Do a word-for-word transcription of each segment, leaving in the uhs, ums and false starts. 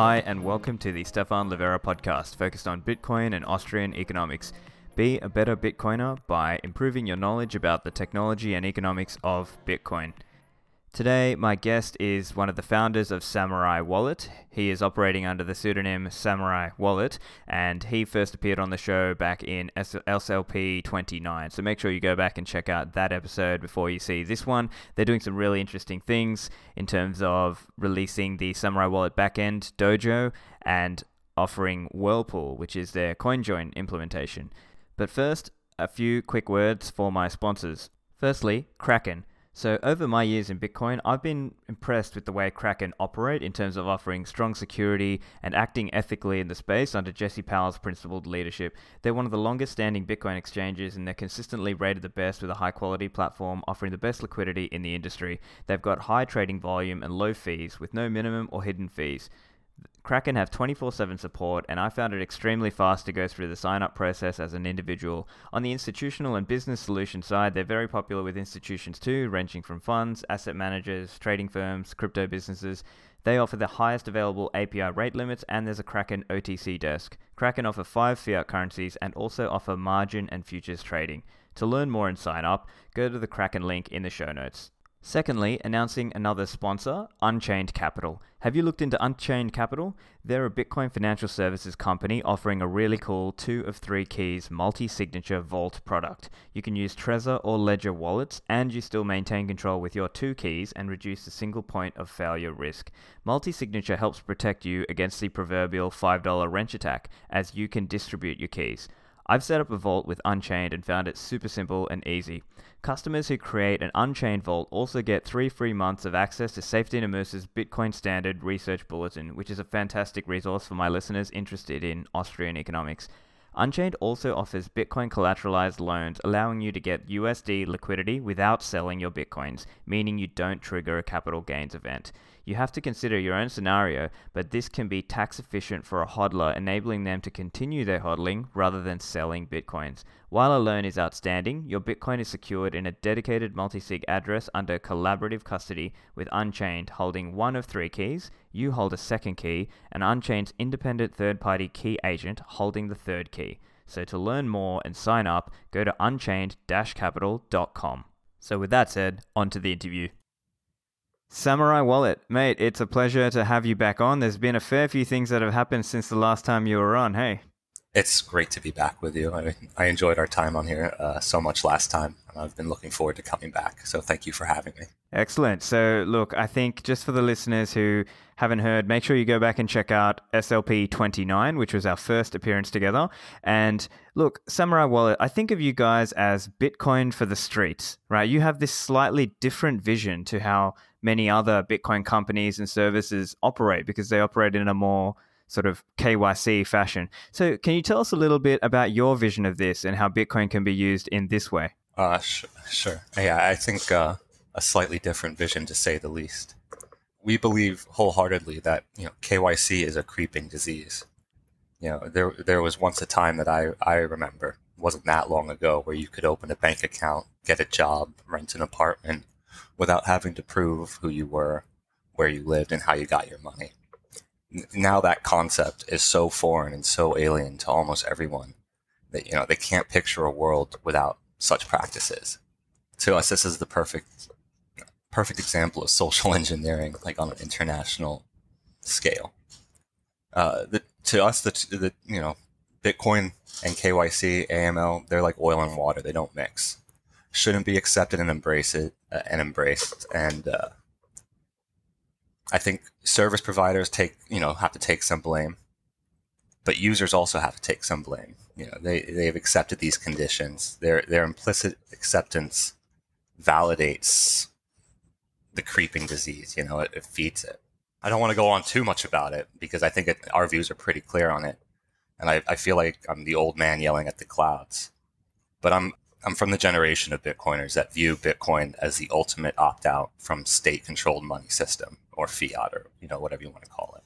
Hi and welcome to the Stefan Levera podcast focused on Bitcoin and Austrian economics. Be a better Bitcoiner by improving your knowledge about the technology and economics of Bitcoin. Today my guest is one of the founders of Samurai Wallet. He is operating under the pseudonym Samurai Wallet and he first appeared on the show back in S L P twenty-nine. So make sure you go back and check out that episode before you see this one. They're doing some really interesting things in terms of releasing the Samurai Wallet backend Dojo and offering Whirlpool, which is their CoinJoin implementation. But first, a few quick words for my sponsors. Firstly, Kraken. So over my years in Bitcoin, I've been impressed with the way Kraken operate in terms of offering strong security and acting ethically in the space under Jesse Powell's principled leadership. They're one of the longest standing Bitcoin exchanges and they're consistently rated the best with a high quality platform offering the best liquidity in the industry. They've got high trading volume and low fees with no minimum or hidden fees. Kraken have twenty-four seven support and I found it extremely fast to go through the sign-up process as an individual. On the institutional and business solution side, they're very popular with institutions too, ranging from funds, asset managers, trading firms, crypto businesses. They offer the highest available A P R rate limits and there's a Kraken O T C desk. Kraken offer five fiat currencies and also offer margin and futures trading. To learn more and sign up, go to the Kraken link in the show notes. Secondly, announcing another sponsor, Unchained Capital. Have you looked into Unchained Capital? They're a Bitcoin financial services company offering a really cool two of three keys multi-signature vault product. You can use Trezor or Ledger wallets and you still maintain control with your two keys and reduce the single point of failure risk. Multi-signature helps protect you against the proverbial five dollar wrench attack as you can distribute your keys. I've set up a vault with Unchained and found it super simple and easy. Customers who create an Unchained vault also get three free months of access to Safety and Immersus Bitcoin Standard Research Bulletin, which is a fantastic resource for my listeners interested in Austrian economics. Unchained also offers Bitcoin collateralized loans, allowing you to get U S D liquidity without selling your Bitcoins, meaning you don't trigger a capital gains event. You have to consider your own scenario, but this can be tax efficient for a hodler, enabling them to continue their hodling rather than selling Bitcoins. While a loan is outstanding, your Bitcoin is secured in a dedicated multisig address under collaborative custody with Unchained holding one of three keys, you hold a second key, and Unchained's independent third-party key agent holding the third key. So to learn more and sign up, go to unchained dash capital dot com. So with that said, on to the interview. Samurai Wallet, mate, it's a pleasure to have you back on. There's been a fair few things that have happened since the last time you were on, hey? It's great to be back with you. I, I enjoyed our time on here uh, so much last time, and I've been looking forward to coming back. So thank you for having me. Excellent. So look, I think just for the listeners who haven't heard, make sure you go back and check out S L P twenty-nine, which was our first appearance together. And look, Samurai Wallet, I think of you guys as Bitcoin for the streets, right? You have this slightly different vision to how many other Bitcoin companies and services operate because they operate in a more sort of K Y C fashion. So can you tell us a little bit about your vision of this and how Bitcoin can be used in this way? Uh, sh- sure. Yeah, I think uh, a slightly different vision to say the least. We believe wholeheartedly that, you know, K Y C is a creeping disease. You know, there there was once a time that I, I remember, wasn't that long ago, where you could open a bank account, get a job, rent an apartment without having to prove who you were, where you lived, and how you got your money. Now that concept is so foreign and so alien to almost everyone that, you know, they can't picture a world without such practices. To us, this is the perfect perfect example of social engineering, like on an international scale. Uh, the, to us, the, the you know, Bitcoin and K Y C, A M L, they're like oil and water; they don't mix. Shouldn't be accepted and embraced, uh, and embraced, and. Uh, I think service providers take, you know, have to take some blame, but users also have to take some blame. You know, they, they've accepted these conditions. Their, their implicit acceptance validates the creeping disease, you know, it, it feeds it. I don't want to go on too much about it because I think it, our views are pretty clear on it. And I, I feel like I'm the old man yelling at the clouds, but I'm, I'm from the generation of Bitcoiners that view Bitcoin as the ultimate opt-out from state-controlled money system or fiat or, you know, whatever you want to call it.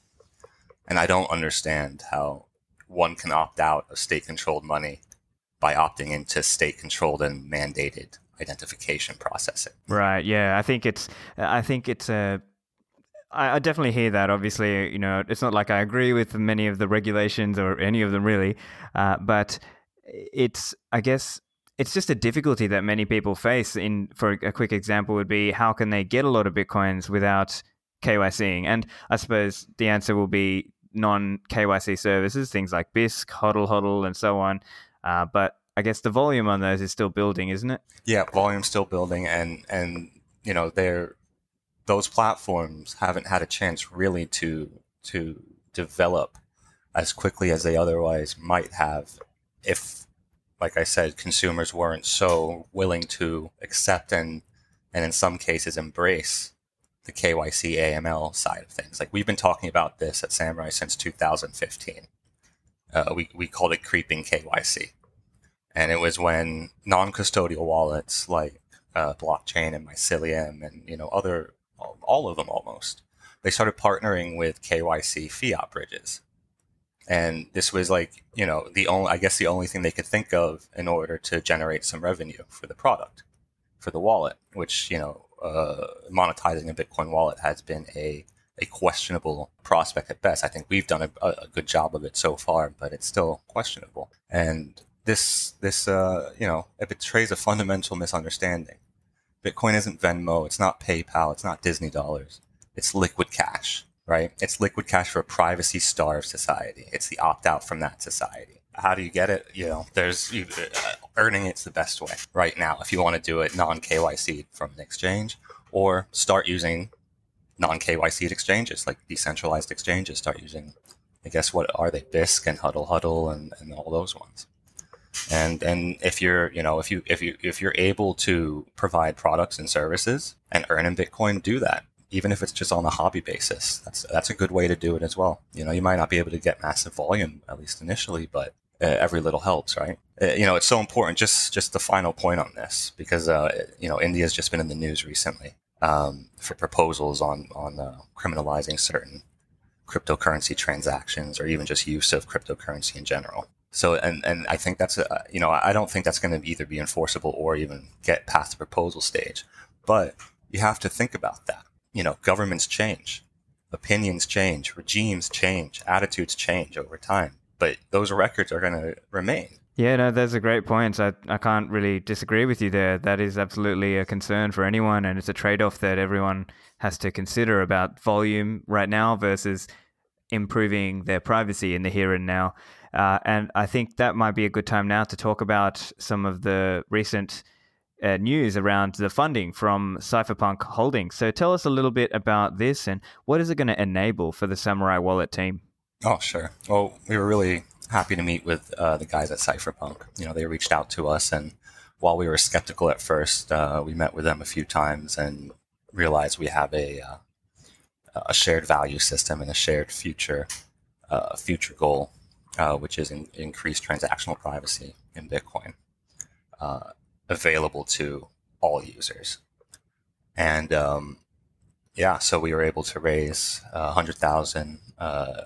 And I don't understand how one can opt out of state-controlled money by opting into state-controlled and mandated identification processing. Right. Yeah. I think it's, I think it's a, I definitely hear that. Obviously, you know, it's not like I agree with many of the regulations or any of them really, uh, but it's, I guess, it's just a difficulty that many people face. In, for a quick example, would be how can they get a lot of Bitcoins without K Y C ing? And I suppose the answer will be non-K Y C services, things like Bisq, Hodl Hodl, and so on. Uh, but I guess the volume on those is still building, isn't it? Yeah, volume's still building, and and you know they're. Those platforms haven't had a chance really to to develop as quickly as they otherwise might have if, like I said, consumers weren't so willing to accept and, and in some cases embrace the K Y C A M L side of things. Like, we've been talking about this at Samurai since two thousand fifteen. Uh, we, we called it creeping K Y C. And it was when non-custodial wallets like uh, Blockchain and Mycelium and, you know, other... all of them almost, they started partnering with K Y C fiat bridges. And this was like, you know, the only, I guess the only thing they could think of in order to generate some revenue for the product, for the wallet, which, you know, uh, monetizing a Bitcoin wallet has been a, a questionable prospect at best. I think we've done a, a good job of it so far, but it's still questionable. And this, this uh, you know, it betrays a fundamental misunderstanding. Bitcoin isn't Venmo, it's not PayPal, it's not Disney dollars. It's liquid cash, right? It's liquid cash for a privacy-starved society. It's the opt-out from that society. How do you get it? You know, there's you, uh, earning it's the best way right now if you want to do it non-K Y C from an exchange, or start using non-K Y C exchanges, like decentralized exchanges. Start using, I guess, what are they? Bisq and Hodl Hodl and, and all those ones. And and if you're you know if you if you if you're able to provide products and services and earn in Bitcoin, do that. Even if it's just on a hobby basis, that's that's a good way to do it as well. You know, you might not be able to get massive volume at least initially, but uh, every little helps, right? Uh, you know, it's so important. Just just the final point on this, because uh, you know, India's just been in the news recently um, for proposals on on uh, criminalizing certain cryptocurrency transactions or even just use of cryptocurrency in general. So, and, and I think that's, a, you know, I don't think that's going to either be enforceable or even get past the proposal stage. But you have to think about that. You know, governments change, opinions change, regimes change, attitudes change over time. But those records are going to remain. Yeah, no, those are great points. I, I can't really disagree with you there. That is absolutely a concern for anyone. And it's a trade-off that everyone has to consider about volume right now versus improving their privacy in the here and now. Uh, and I think that might be a good time now to talk about some of the recent uh, news around the funding from Cypherpunk Holdings. So tell us a little bit about this and what is it going to enable for the Samurai Wallet team? Oh, sure. Well, we were really happy to meet with uh, the guys at Cypherpunk. You know, they reached out to us, and while we were skeptical at first, uh, we met with them a few times and realized we have a, uh, a shared value system and a shared future, uh, future goal. Uh, which is in, increased transactional privacy in Bitcoin, uh, available to all users. And um, yeah, so we were able to raise uh, one hundred thousand uh,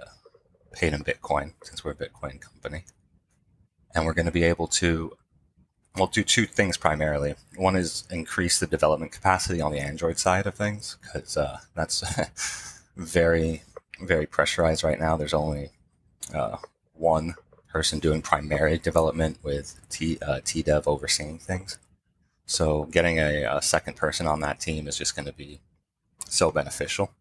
paid in Bitcoin, since we're a Bitcoin company. And we're going to be able to, well, do two things primarily. One is increase the development capacity on the Android side of things, because uh, that's very, very pressurized right now. There's only... Uh, one person doing primary development with T, uh, T D E V overseeing things. So getting a, a second person on that team is just going to be so beneficial.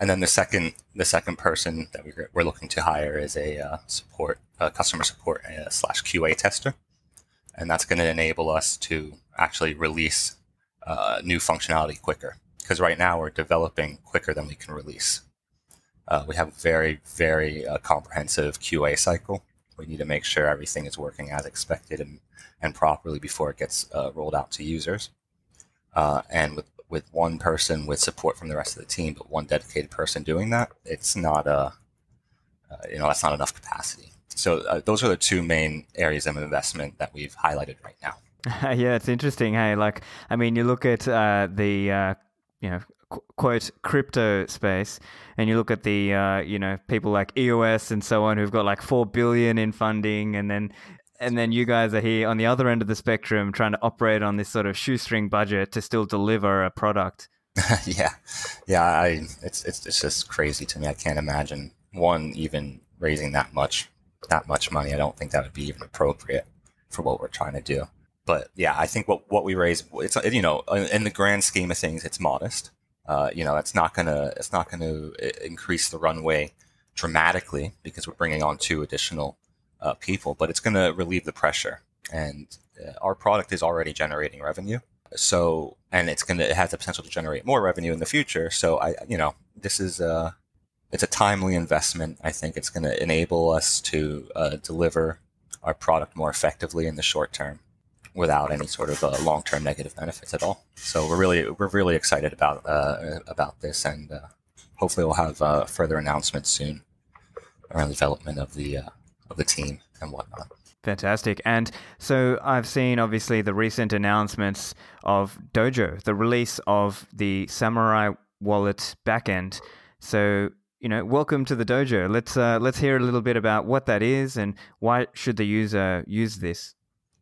And then the second the second person that we're, we're looking to hire is a uh, support uh, customer support uh, slash Q A tester. And that's going to enable us to actually release uh, new functionality quicker. Because right now we're developing quicker than we can release. Uh, we have a very, very uh, comprehensive Q A cycle. We need to make sure everything is working as expected and, and properly before it gets uh, rolled out to users. Uh, and with, with one person with support from the rest of the team, but one dedicated person doing that, it's not a, uh, you know, that's not enough capacity. So uh, those are the two main areas of investment that we've highlighted right now. Yeah, it's interesting. Hey, like, I mean, you look at uh, the, uh, you know, quote crypto space, and you look at the uh, you know people like E O S and so on who've got like four billion in funding, and then and then you guys are here on the other end of the spectrum trying to operate on this sort of shoestring budget to still deliver a product. yeah, yeah. I it's it's it's just crazy to me. I can't imagine one even raising that much that much money. I don't think that would be even appropriate for what we're trying to do. But yeah, I think what what we raise, it's, you know, in the grand scheme of things, it's modest. Uh, you know, it's not gonna it's not gonna increase the runway dramatically because we're bringing on two additional uh, people, but it's gonna relieve the pressure. And uh, our product is already generating revenue. So, and it's going to, it has the potential to generate more revenue in the future. So I, you know, this is a, it's a timely investment. I think it's going to enable us to uh, deliver our product more effectively in the short term without any sort of uh, long-term negative benefits at all. So we're really, we're really excited about, uh, about this, and uh, hopefully we'll have uh, further announcements soon around the development of the, uh, of the team and whatnot. Fantastic. And so I've seen, obviously, the recent announcements of Dojo, the release of the Samurai Wallet backend. So, you know, welcome to the Dojo. Let's uh, let's hear a little bit about what that is and why should the user use this.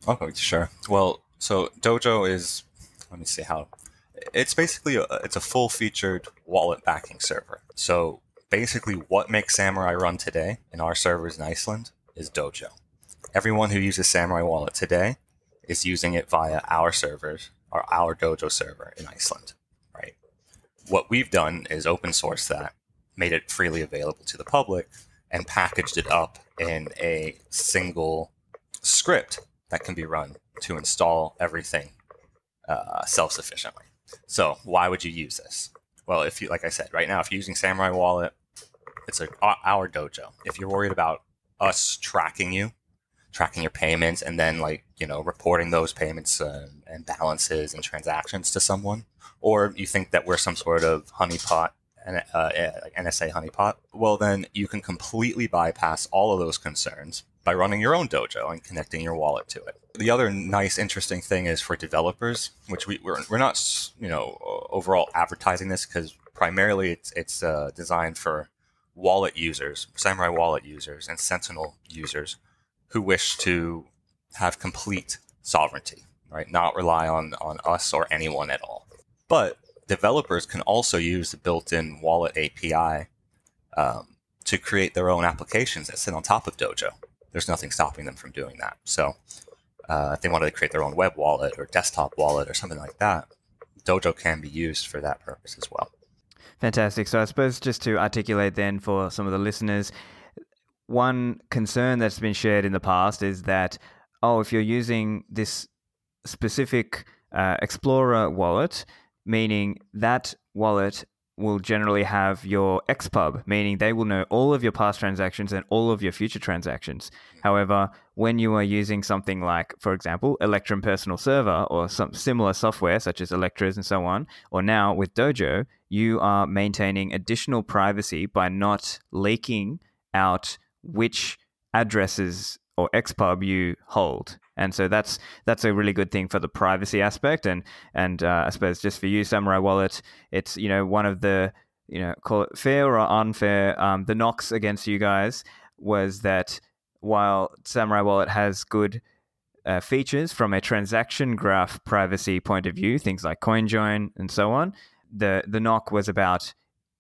Oh, sure. Well, so Dojo is, let me see how, it's basically, a, it's a full-featured wallet backing server. So basically what makes Samurai run today in our servers in Iceland is Dojo. Everyone who uses Samurai Wallet today is using it via our servers, or our Dojo server in Iceland, right? What we've done is open source that, made it freely available to the public, and packaged it up in a single script that can be run to install everything uh, self-sufficiently. So why would you use this? Well, if you, like I said, right now, if you're using Samurai Wallet, it's like our Dojo. If you're worried about us tracking you, tracking your payments and then, like, you know, reporting those payments uh, and balances and transactions to someone, or you think that we're some sort of honeypot, uh, like N S A honeypot, well, then you can completely bypass all of those concerns by running your own Dojo and connecting your wallet to it. The other nice, interesting thing is for developers, which we, we're, we're not, you know, overall advertising this because primarily it's, it's uh, designed for wallet users, Samurai Wallet users and Sentinel users, who wish to have complete sovereignty, right? Not rely on, on us or anyone at all. But developers can also use the built-in wallet A P I um, to create their own applications that sit on top of Dojo. There's nothing stopping them from doing that. So uh, if they wanted to create their own web wallet or desktop wallet or something like that, Dojo can be used for that purpose as well. Fantastic. So I suppose just to articulate then for some of the listeners, one concern that's been shared in the past is that, oh, if you're using this specific uh, Explorer wallet, meaning that wallet will generally have your X P U B, meaning they will know all of your past transactions and all of your future transactions. However, when you are using something like, for example, Electrum Personal Server or some similar software such as Electra's and so on, or now with Dojo, you are maintaining additional privacy by not leaking out which addresses or X P U B you hold. And so that's that's a really good thing for the privacy aspect. And and uh, I suppose just for you, Samurai Wallet, it's, you know, one of the, you know, call it fair or unfair, um, the knocks against you guys was that while Samurai Wallet has good uh, features from a transaction graph privacy point of view, things like CoinJoin and so on, the the knock was about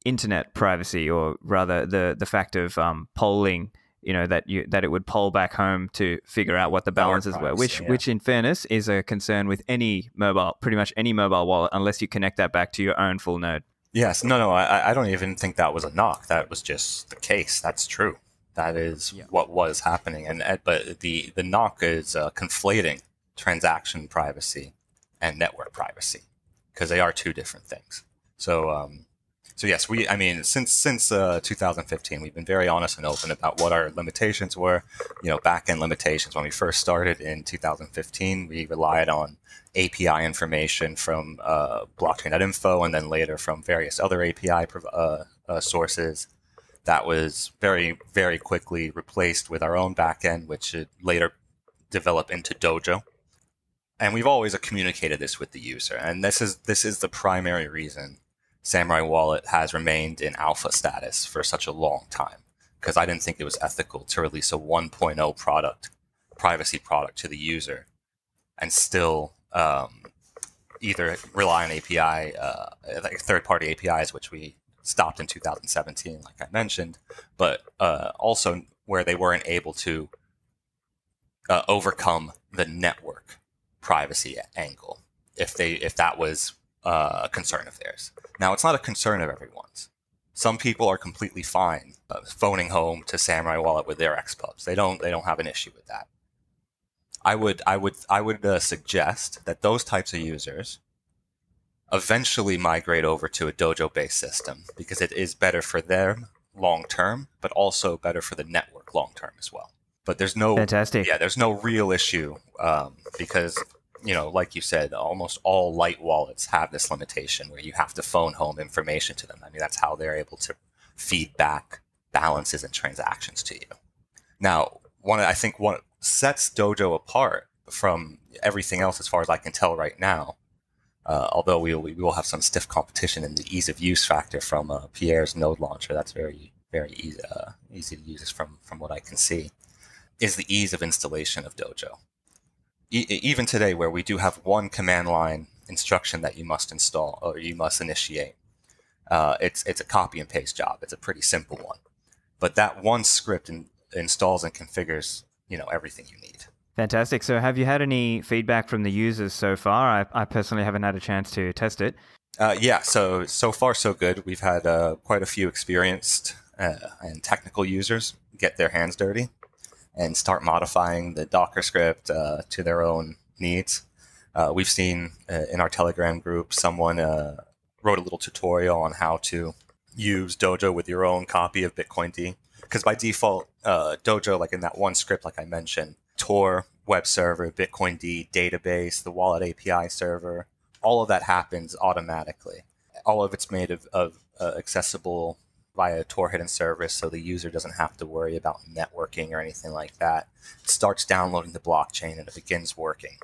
internet privacy, or rather the the fact of um, polling, you know, that you that it would poll back home to figure out what the balances price, were, which yeah. which in fairness is a concern with any mobile, pretty much any mobile wallet, unless you connect that back to your own full node. Yes, no, no, I, I don't even think that was a knock. That was just the case. That's true. That is yeah. what was happening. And but the the knock is uh, conflating transaction privacy and network privacy because they are two different things. So. Um, So yes, we. I mean, since since uh, two thousand fifteen, we've been very honest and open about what our limitations were. You know, back end limitations. When we first started in two thousand fifteen, we relied on A P I information from uh, blockchain dot info, and then later from various other A P I uh, uh, sources. That was very very quickly replaced with our own back end, which should later develop into Dojo. And we've always communicated this with the user, and this is this is the primary reason Samurai Wallet has remained in alpha status for such a long time, because I didn't think it was ethical to release a one point oh product, privacy product to the user, and still um, either rely on A P I, uh, like third-party A P Is, which we stopped in two thousand seventeen, like I mentioned, but uh, also where they weren't able to uh, overcome the network privacy angle if they if that was uh, a concern of theirs. Now, it's not a concern of everyone's. Some people are completely fine uh, phoning home to Samurai Wallet with their X P U Bs. They don't they don't have an issue with that. I would I would I would uh, suggest that those types of users eventually migrate over to a Dojo-based system because it is better for them long term, but also better for the network long term as well. But there's no fantastic, yeah, there's no real issue um, because you know, like you said, almost all light wallets have this limitation where you have to phone home information to them. I mean, that's how they're able to feed back balances and transactions to you. Now, one I think one. sets Dojo apart from everything else, as far as I can tell right now. Uh, although we we will have some stiff competition in the ease of use factor from uh, Pierre's Node Launcher. That's very very easy uh, easy to use from from what I can see. Is the ease of installation of Dojo. E- even today, where we do have one command line instruction that you must install or you must initiate, uh, it's it's a copy and paste job. It's a pretty simple one, but that one script in, installs and configures, you know, everything you need. Fantastic. So have you had any feedback from the users so far? I, I personally haven't had a chance to test it. Uh, yeah, so so far so good. We've had uh, quite a few experienced uh, and technical users get their hands dirty and start modifying the Docker script uh, to their own needs. Uh, we've seen uh, in our Telegram group, someone uh, wrote a little tutorial on how to use Dojo with your own copy of Bitcoin D. Because by default, uh, Dojo, like in that one script, like I mentioned, Tor, web server, Bitcoin D, database, the wallet A P I server, all of that happens automatically. All of it's made of, of uh, accessible via Tor hidden service, so the user doesn't have to worry about networking or anything like that. It starts downloading the blockchain and it begins working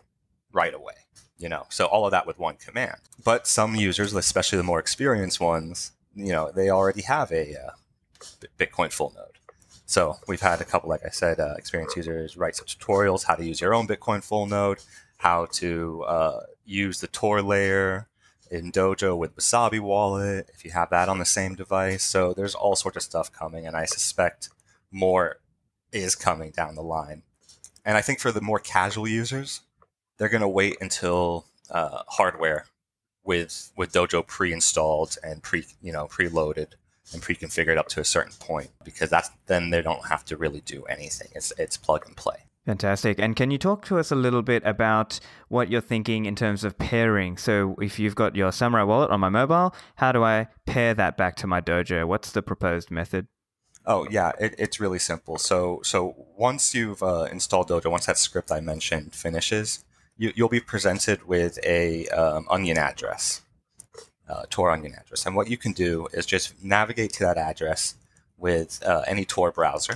right away. You know, so all of that with one command. But some users, especially the more experienced ones, you know, they already have a uh, Bitcoin full node. So we've had a couple, like I said, uh, experienced users write some tutorials, how to use your own Bitcoin full node, how to uh, use the Tor layer in Dojo with Wasabi wallet, if you have that on the same device. So there's all sorts of stuff coming, and I suspect more is coming down the line. And I think for the more casual users, they're going to wait until uh, hardware with with Dojo pre-installed and pre you know preloaded and pre-configured up to a certain point, because that's then they don't have to really do anything. It's it's plug and play. Fantastic. And can you talk to us a little bit about what you're thinking in terms of pairing? So if you've got your Samurai wallet on my mobile, how do I pair that back to my Dojo? What's the proposed method? Oh yeah, it, it's really simple. So so once you've uh, installed Dojo, once that script I mentioned finishes, you, you'll be presented with a um, onion address. Uh, Tor onion address. And what you can do is just navigate to that address with uh, any Tor browser,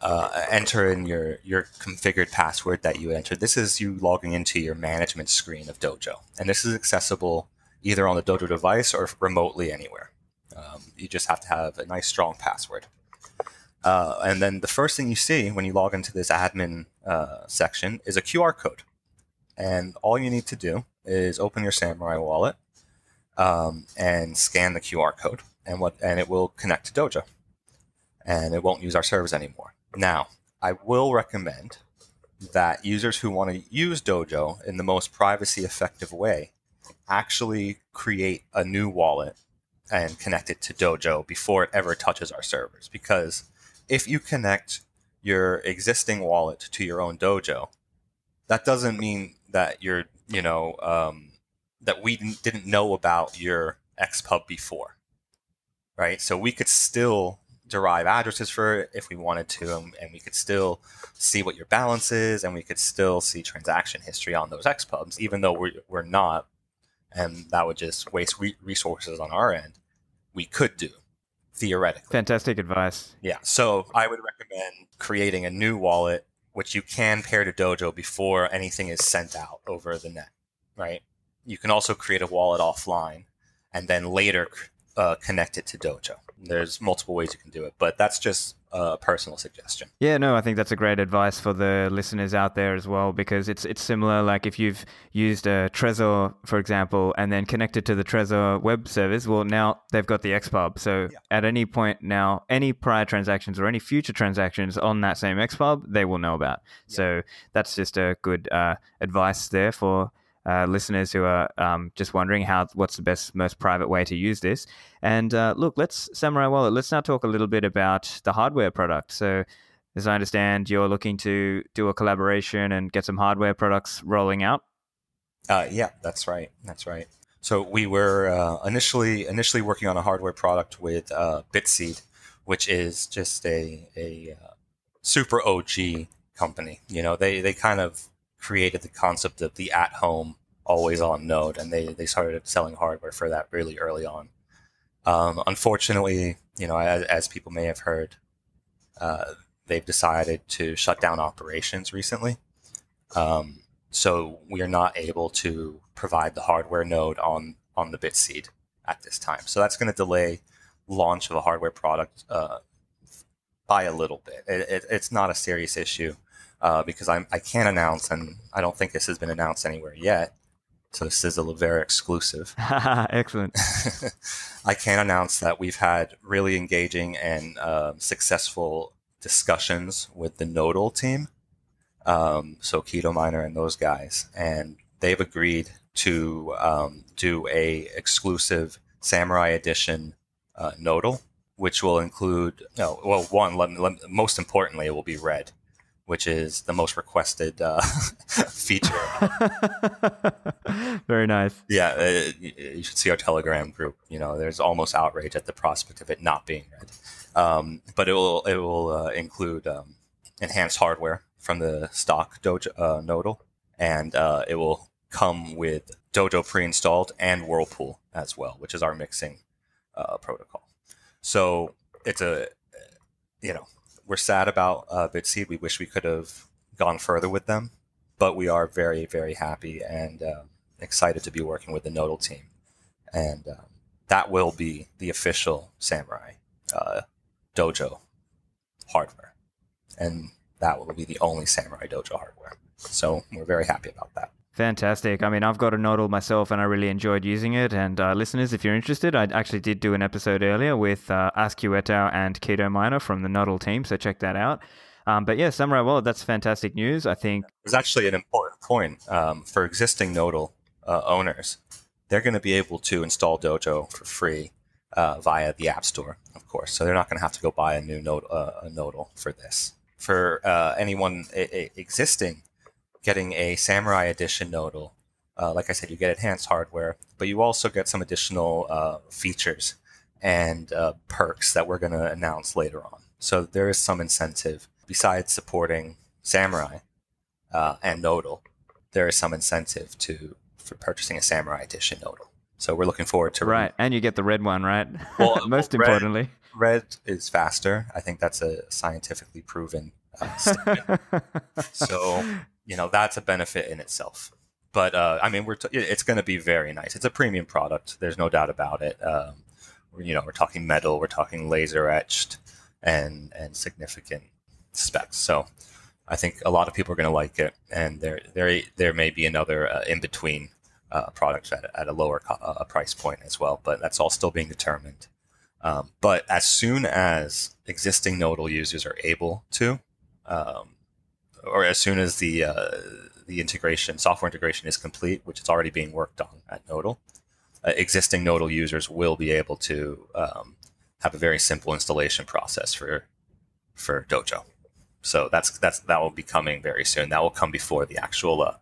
uh, enter in your, your configured password that you entered. This is you logging into your management screen of Dojo. And this is accessible either on the Dojo device or remotely anywhere. Um, you just have to have a nice strong password. Uh, and then the first thing you see when you log into this admin uh, section is a Q R code. And all you need to do is open your Samurai wallet um, and scan the Q R code, and what and it will connect to Dojo, and it won't use our servers anymore. Now, I will recommend that users who want to use Dojo in the most privacy-effective way actually create a new wallet and connect it to Dojo before it ever touches our servers, because if you connect your existing wallet to your own Dojo, that doesn't mean that you're you know, um, that we didn't know about your X P U B before, right? So we could still derive addresses for it if we wanted to, and, and we could still see what your balance is, and we could still see transaction history on those X P U Bs, even though we're, we're not, and that would just waste re- resources on our end. We could do, theoretically. Fantastic advice. Yeah, so I would recommend creating a new wallet which you can pair to Dojo before anything is sent out over the net, right? You can also create a wallet offline and then later uh, connect it to Dojo. There's multiple ways you can do it, but that's just uh, personal suggestion. Yeah, no, I think that's a great advice for the listeners out there as well, because it's it's similar. Like if you've used a Trezor, for example, and then connected to the Trezor web service, well, now they've got the X P U B. So yeah. At any point now, any prior transactions or any future transactions on that same X P U B, they will know about. Yeah. So that's just a good uh, advice there for Uh, listeners who are um, just wondering how what's the best, most private way to use this. And uh, look, let's Samurai Wallet. Let's now talk a little bit about the hardware product. So, as I understand, you're looking to do a collaboration and get some hardware products rolling out. Uh, yeah, that's right. That's right. So we were uh, initially initially working on a hardware product with uh, Bitseed, which is just a a uh, super O G company. You know, they they kind of created the concept of the at-home, always-on node, and they, they started selling hardware for that really early on. Um, unfortunately, you know, as, as people may have heard, uh, they've decided to shut down operations recently. Um, so we are not able to provide the hardware node on, on the Bitseed at this time. So that's going to delay launch of a hardware product uh, by a little bit. It, it, it's not a serious issue. Uh, because I'm, I can't announce, and I don't think this has been announced anywhere yet, so this is a Levera exclusive. Excellent. I can announce that we've had really engaging and uh, successful discussions with the Nodl team, um, so Keto Miner and those guys, and they've agreed to um, do a exclusive Samurai Edition uh, Nodl, which will include, no, well, one, let, let, most importantly, it will be red, which is the most requested uh, feature. Very nice. Yeah, uh, you should see our Telegram group. You know, there's almost outrage at the prospect of it not being red. Um, but it will it will uh, include um, enhanced hardware from the stock Dojo uh, Nodl, and uh, it will come with Dojo pre-installed and Whirlpool as well, which is our mixing uh, protocol. So it's a, you know, we're sad about uh, Bitseed. We wish we could have gone further with them, but we are very, very happy and uh, excited to be working with the Nodl team. And uh, that will be the official Samurai uh, Dojo hardware. And that will be the only Samurai Dojo hardware. So we're very happy about that. Fantastic. I mean, I've got a Nodl myself and I really enjoyed using it. And uh, listeners, if you're interested, I actually did do an episode earlier with uh, Ask Uetao and Keto Miner from the Nodl team. So check that out. Um, but yeah, Samurai Wallet, that's fantastic news. I think there's actually an important point um, for existing Nodl uh, owners. They're going to be able to install Dojo for free uh, via the App Store, of course. So they're not going to have to go buy a new Nodl, uh, a Nodl for this. For uh, anyone a- a- existing getting a Samurai Edition Nodl, uh, like I said, you get enhanced hardware, but you also get some additional uh, features and uh, perks that we're going to announce later on. So there is some incentive. Besides supporting Samurai uh, and Nodl, there is some incentive to for purchasing a Samurai Edition Nodl. So we're looking forward to... Right, and you get the red one, right? Well, most red, importantly. Red is faster. I think that's a scientifically proven uh, statement. So... You know, that's a benefit in itself. But, uh, I mean, we're t- it's going to be very nice. It's a premium product. There's no doubt about it. Um, you know, we're talking metal. We're talking laser etched and and significant specs. So I think a lot of people are going to like it. And there there there may be another uh, in-between uh, product at, at a lower co- uh, price point as well. But that's all still being determined. Um, but as soon as existing Nodl users are able to... Um, or as soon as the uh, the integration, software integration is complete, which is already being worked on at Nodl, uh, existing Nodl users will be able to um, have a very simple installation process for for Dojo. So that's that's that will be coming very soon. That will come before the actual uh,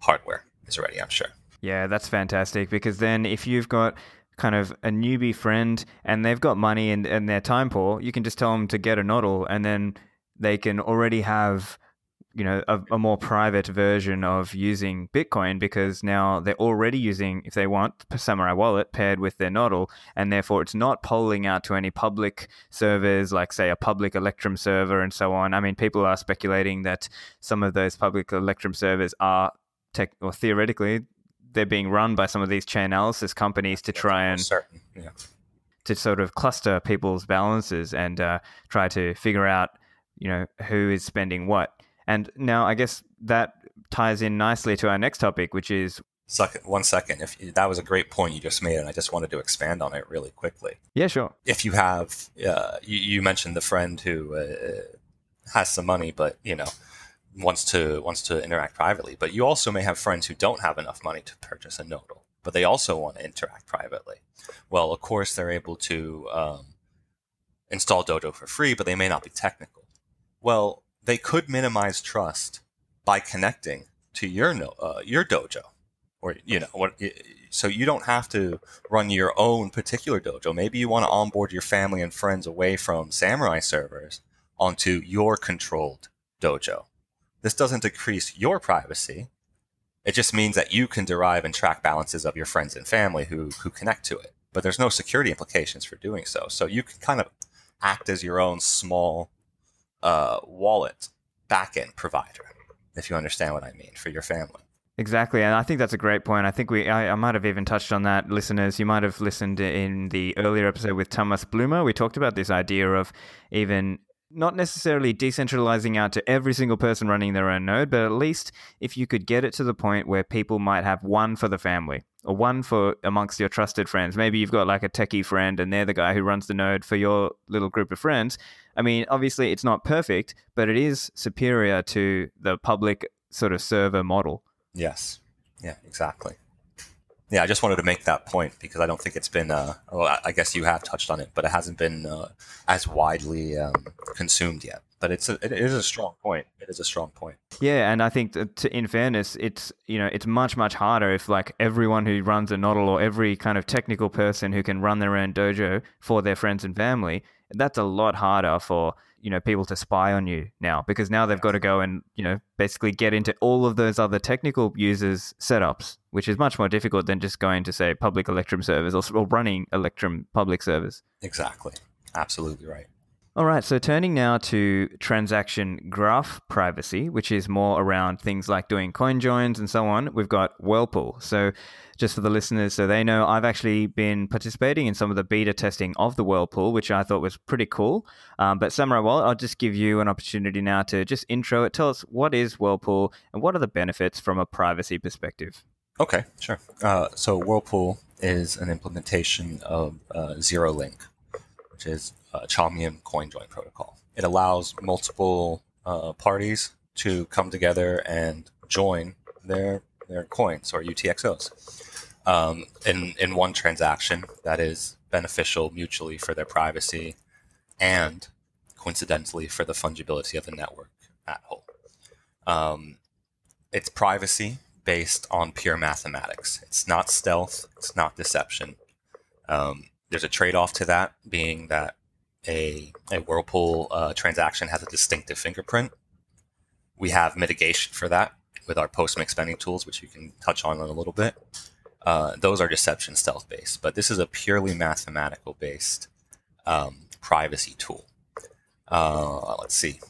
hardware is ready, I'm sure. Yeah, that's fantastic, because then if you've got kind of a newbie friend and they've got money and, and they're time poor, you can just tell them to get a Nodl and then they can already have... you know, a, a more private version of using Bitcoin, because now they're already using, if they want, Samurai Wallet paired with their Nodl, and therefore it's not polling out to any public servers like, say, a public Electrum server and so on. I mean, people are speculating that some of those public Electrum servers are, tech or theoretically, they're being run by some of these chain analysis companies to try and... Certain, yeah. to sort of cluster people's balances and uh, try to figure out, you know, who is spending what. And now I guess that ties in nicely to our next topic, which is... One second. If that was a great point you just made, and I just wanted to expand on it really quickly. Yeah, sure. If you have... Uh, you, you mentioned the friend who uh, has some money, but, you know, wants to wants to interact privately. But you also may have friends who don't have enough money to purchase a Nodl, but they also want to interact privately. Well, of course, they're able to um, install Dojo for free, but they may not be technical. Well, they could minimize trust by connecting to your uh, your Dojo, or you know, what, so you don't have to run your own particular Dojo. Maybe you want to onboard your family and friends away from Samurai servers onto your controlled Dojo. This doesn't decrease your privacy. It just means that you can derive and track balances of your friends and family who who connect to it. But there's no security implications for doing so. So you can kind of act as your own small uh, wallet backend provider, if you understand what I mean, for your family. Exactly. And I think that's a great point. I think we, I, I might have even touched on that, listeners. You might have listened in the earlier episode with Thomas Bloomer. We talked about this idea of even... not necessarily decentralizing out to every single person running their own node, but at least if you could get it to the point where people might have one for the family or one for amongst your trusted friends. Maybe you've got like a techie friend and they're the guy who runs the node for your little group of friends. I mean, obviously it's not perfect, but it is superior to the public sort of server model. Yes. Yeah, exactly. Yeah, I just wanted to make that point because I don't think it's been, uh, well, I guess you have touched on it, but it hasn't been uh, as widely um, consumed yet. But it's a, it is a strong point. It is a strong point. Yeah, and I think that to, in fairness, it's, you know, it's much, much harder if like everyone who runs a Nodl or every kind of technical person who can run their own Dojo for their friends and family, that's a lot harder for, you know, people to spy on you now, because now they've got to go and, you know, basically get into all of those other technical users' setups, which is much more difficult than just going to, say, public Electrum servers or, or running Electrum public servers. Exactly. Absolutely right. All right. So turning now to transaction graph privacy, which is more around things like doing coin joins and so on, we've got Whirlpool. So just for the listeners, so they know, I've actually been participating in some of the beta testing of the Whirlpool, which I thought was pretty cool. Um, but Samurai Wallet, I'll just give you an opportunity now to just intro it. Tell us, what is Whirlpool and what are the benefits from a privacy perspective? Okay, sure. Uh, so Whirlpool is an implementation of uh, ZeroLink, which is a Chamium coin join protocol. It allows multiple uh, parties to come together and join their their coins or U T X Os um, in in one transaction that is beneficial mutually for their privacy and coincidentally for the fungibility of the network at whole. Um, it's privacy based on pure mathematics. It's not stealth. It's not deception. Um, there's a trade-off to that, being that a a Whirlpool uh, transaction has a distinctive fingerprint. We have mitigation for that with our post-mix spending tools, which you can touch on in a little bit. Uh, those are deception stealth-based, but this is a purely mathematical-based um, privacy tool. Uh, let's see.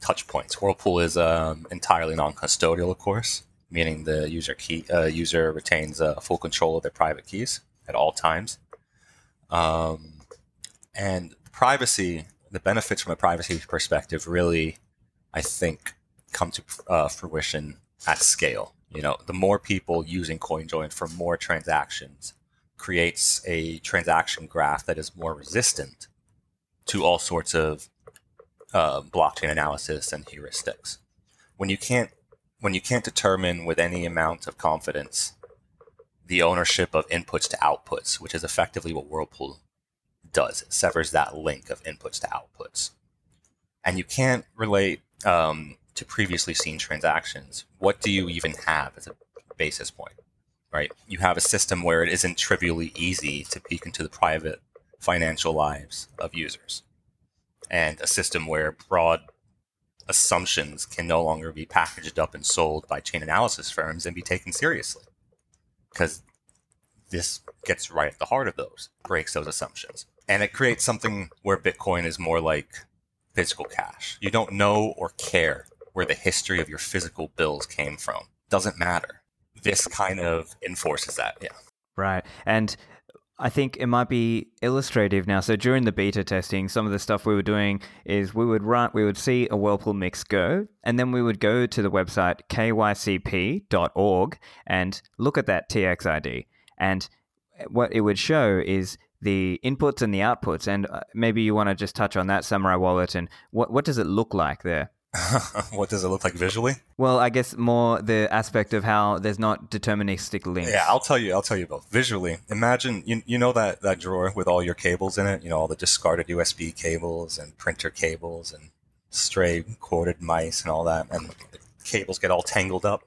Touch points. Whirlpool is um, entirely non-custodial, of course, meaning the user key uh, user retains uh, full control of their private keys at all times. Um, and privacy, the benefits from a privacy perspective really, I think, come to uh, fruition at scale. You know, the more people using CoinJoin for more transactions creates a transaction graph that is more resistant to all sorts of uh, blockchain analysis and heuristics. When you can't When you can't determine with any amount of confidence the ownership of inputs to outputs, which is effectively what Whirlpool does, it severs that link of inputs to outputs. And you can't relate um, to previously seen transactions. What do you even have as a basis point, right? You have a system where it isn't trivially easy to peek into the private financial lives of users, and a system where broad assumptions can no longer be packaged up and sold by chain analysis firms and be taken seriously, because this gets right at the heart of those, breaks those assumptions. And it creates something where Bitcoin is more like physical cash. You don't know or care where the history of your physical bills came from. Doesn't matter. This kind of enforces that. Yeah. Right. And I think it might be illustrative now. So during the beta testing, some of the stuff we were doing is we would run, we would see a Whirlpool mix go, and then we would go to the website k y c p dot org and look at that T X I D. And what it would show is the inputs and the outputs. And maybe you want to just touch on that, Samurai Wallet, and what what does it look like there? What does it look like visually? Well, I guess more the aspect of how there's not deterministic links. Yeah, I'll tell you. I'll tell you both. Visually, imagine, you, you know that, that drawer with all your cables in it, you know, all the discarded U S B cables and printer cables and stray corded mice and all that, and the cables get all tangled up.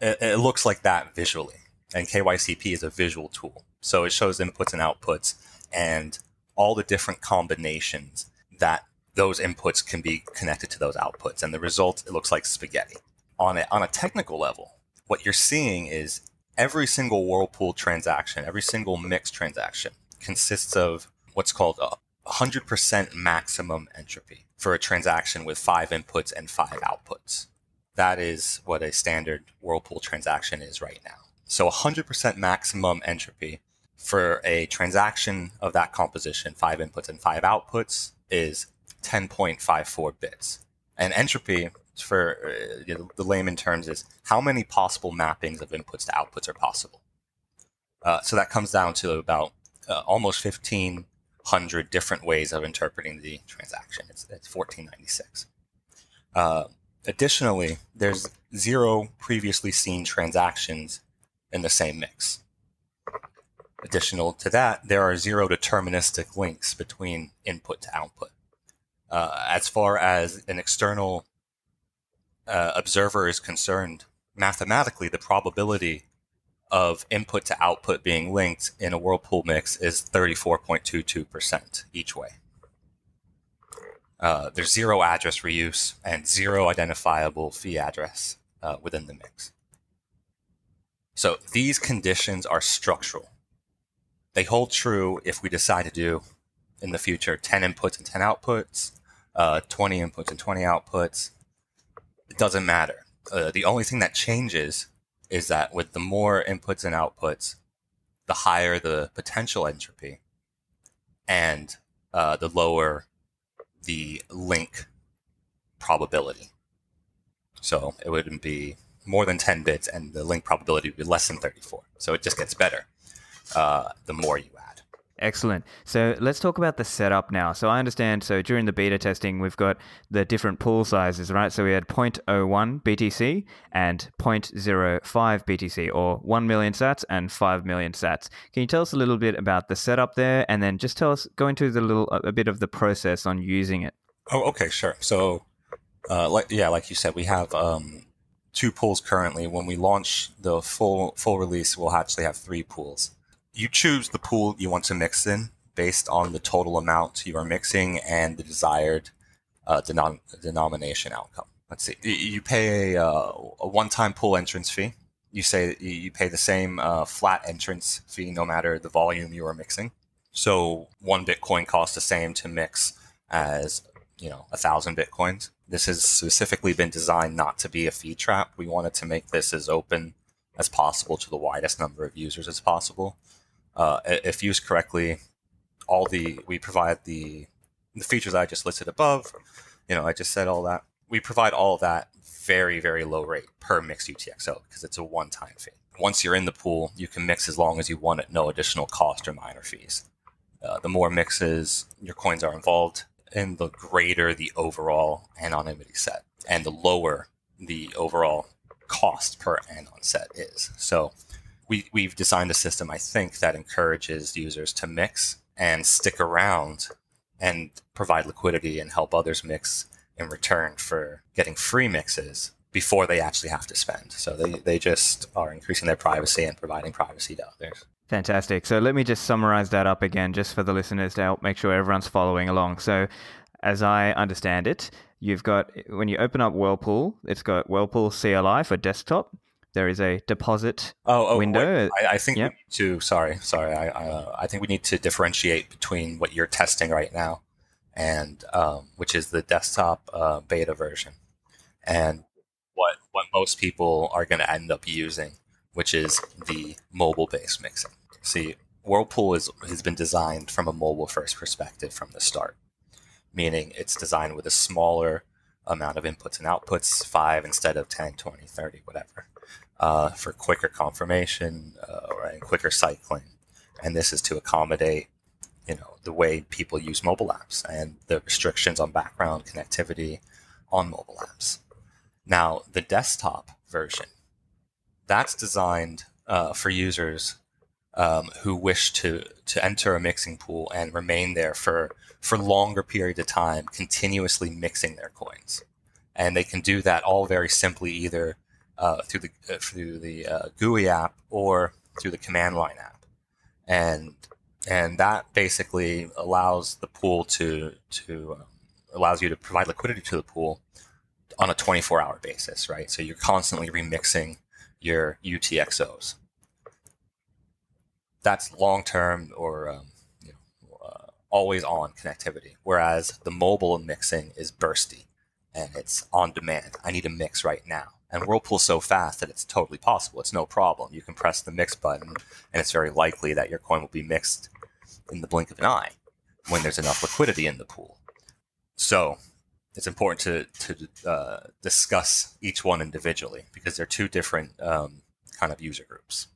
It, it looks like that visually. And K Y C P is a visual tool. So it shows inputs and outputs and all the different combinations that those inputs can be connected to those outputs, and the result, it looks like spaghetti. On a, on a technical level, what you're seeing is every single Whirlpool transaction, every single mix transaction consists of what's called a one hundred percent maximum entropy for a transaction with five inputs and five outputs. That is what a standard Whirlpool transaction is right now. So one hundred percent maximum entropy for a transaction of that composition, five inputs and five outputs, is ten point five four bits. And entropy, for uh, the layman terms, is how many possible mappings of inputs to outputs are possible. Uh, so that comes down to about uh, almost fifteen hundred different ways of interpreting the transaction. It's, it's fourteen ninety-six. Uh, additionally, there's zero previously seen transactions in the same mix. Additional to that, there are zero deterministic links between input to output. Uh, as far as an external uh, observer is concerned, mathematically, the probability of input to output being linked in a Whirlpool mix is thirty-four point two two percent each way. Uh, there's zero address reuse and zero identifiable fee address uh, within the mix. So these conditions are structural. They hold true if we decide to do, in the future, ten inputs and ten outputs, uh, twenty inputs and twenty outputs. It doesn't matter. Uh, the only thing that changes is that with the more inputs and outputs, the higher the potential entropy and uh, the lower the link probability. So it wouldn't be more than ten bits, and the link probability would be less than thirty-four. So it just gets better uh, the more you add. Excellent. So let's talk about the setup now. So I understand, so during the beta testing, we've got the different pool sizes, right? So we had zero point zero one B T C and zero point zero five B T C, or one million sats and five million sats. Can you tell us a little bit about the setup there? And then just tell us, go into the little, a bit of the process on using it. Oh, okay, sure. So, uh, like, yeah, like you said, we have um, two pools currently. When we launch the full full release, we'll actually have three pools. You choose the pool you want to mix in based on the total amount you are mixing and the desired uh, denom- denomination outcome. Let's see. You pay a, uh, a one-time pool entrance fee. You say that you pay the same uh, flat entrance fee no matter the volume you are mixing. So one Bitcoin costs the same to mix as, you know, a thousand Bitcoins. This has specifically been designed not to be a fee trap. We wanted to make this as open as possible to the widest number of users as possible. Uh, if used correctly, all the we provide the the features I just listed above. You know, I just said all that. We provide all of that very, very low rate per mixed U T X O because it's a one-time fee. Once you're in the pool, you can mix as long as you want at no additional cost or minor fees. Uh, the more mixes your coins are involved in, the greater the overall anonymity set, and the lower the overall cost per anon set is. So We, we've designed a system, I think, that encourages users to mix and stick around and provide liquidity and help others mix in return for getting free mixes before they actually have to spend. So they, they just are increasing their privacy and providing privacy to others. Fantastic. So let me just summarize that up again, just for the listeners to help make sure everyone's following along. So as I understand it, you've got, when you open up Whirlpool, it's got Whirlpool C L I for desktop. There is a deposit oh, oh, window. I, I think yep. we need to, sorry, sorry. I, uh, I think we need to differentiate between what you're testing right now, and um, which is the desktop uh, beta version, and what what most people are going to end up using, which is the mobile-based mixing. See, Whirlpool is, has been designed from a mobile-first perspective from the start, meaning it's designed with a smaller amount of inputs and outputs, five instead of ten, twenty, thirty, whatever, uh, for quicker confirmation uh, and quicker cycling. And this is to accommodate, you know, the way people use mobile apps and the restrictions on background connectivity on mobile apps. Now, the desktop version, that's designed uh, for users um, who wish to, to enter a mixing pool and remain there for, for longer periods of time, continuously mixing their coins. And they can do that all very simply either uh, through the, uh, through the uh, G U I app or through the command line app. And And that basically allows the pool to to um, allows you to provide liquidity to the pool on a twenty-four hour basis, right? So you're constantly remixing your U T X Os. That's long-term or um, you know, uh, always-on connectivity, whereas the mobile mixing is bursty and it's on demand. I need a mix right now. And Whirlpool's so fast that it's totally possible. It's no problem. You can press the mix button, and it's very likely that your coin will be mixed in the blink of an eye when there's enough liquidity in the pool. So it's important to, to uh, discuss each one individually because they're two different um, kind of user groups.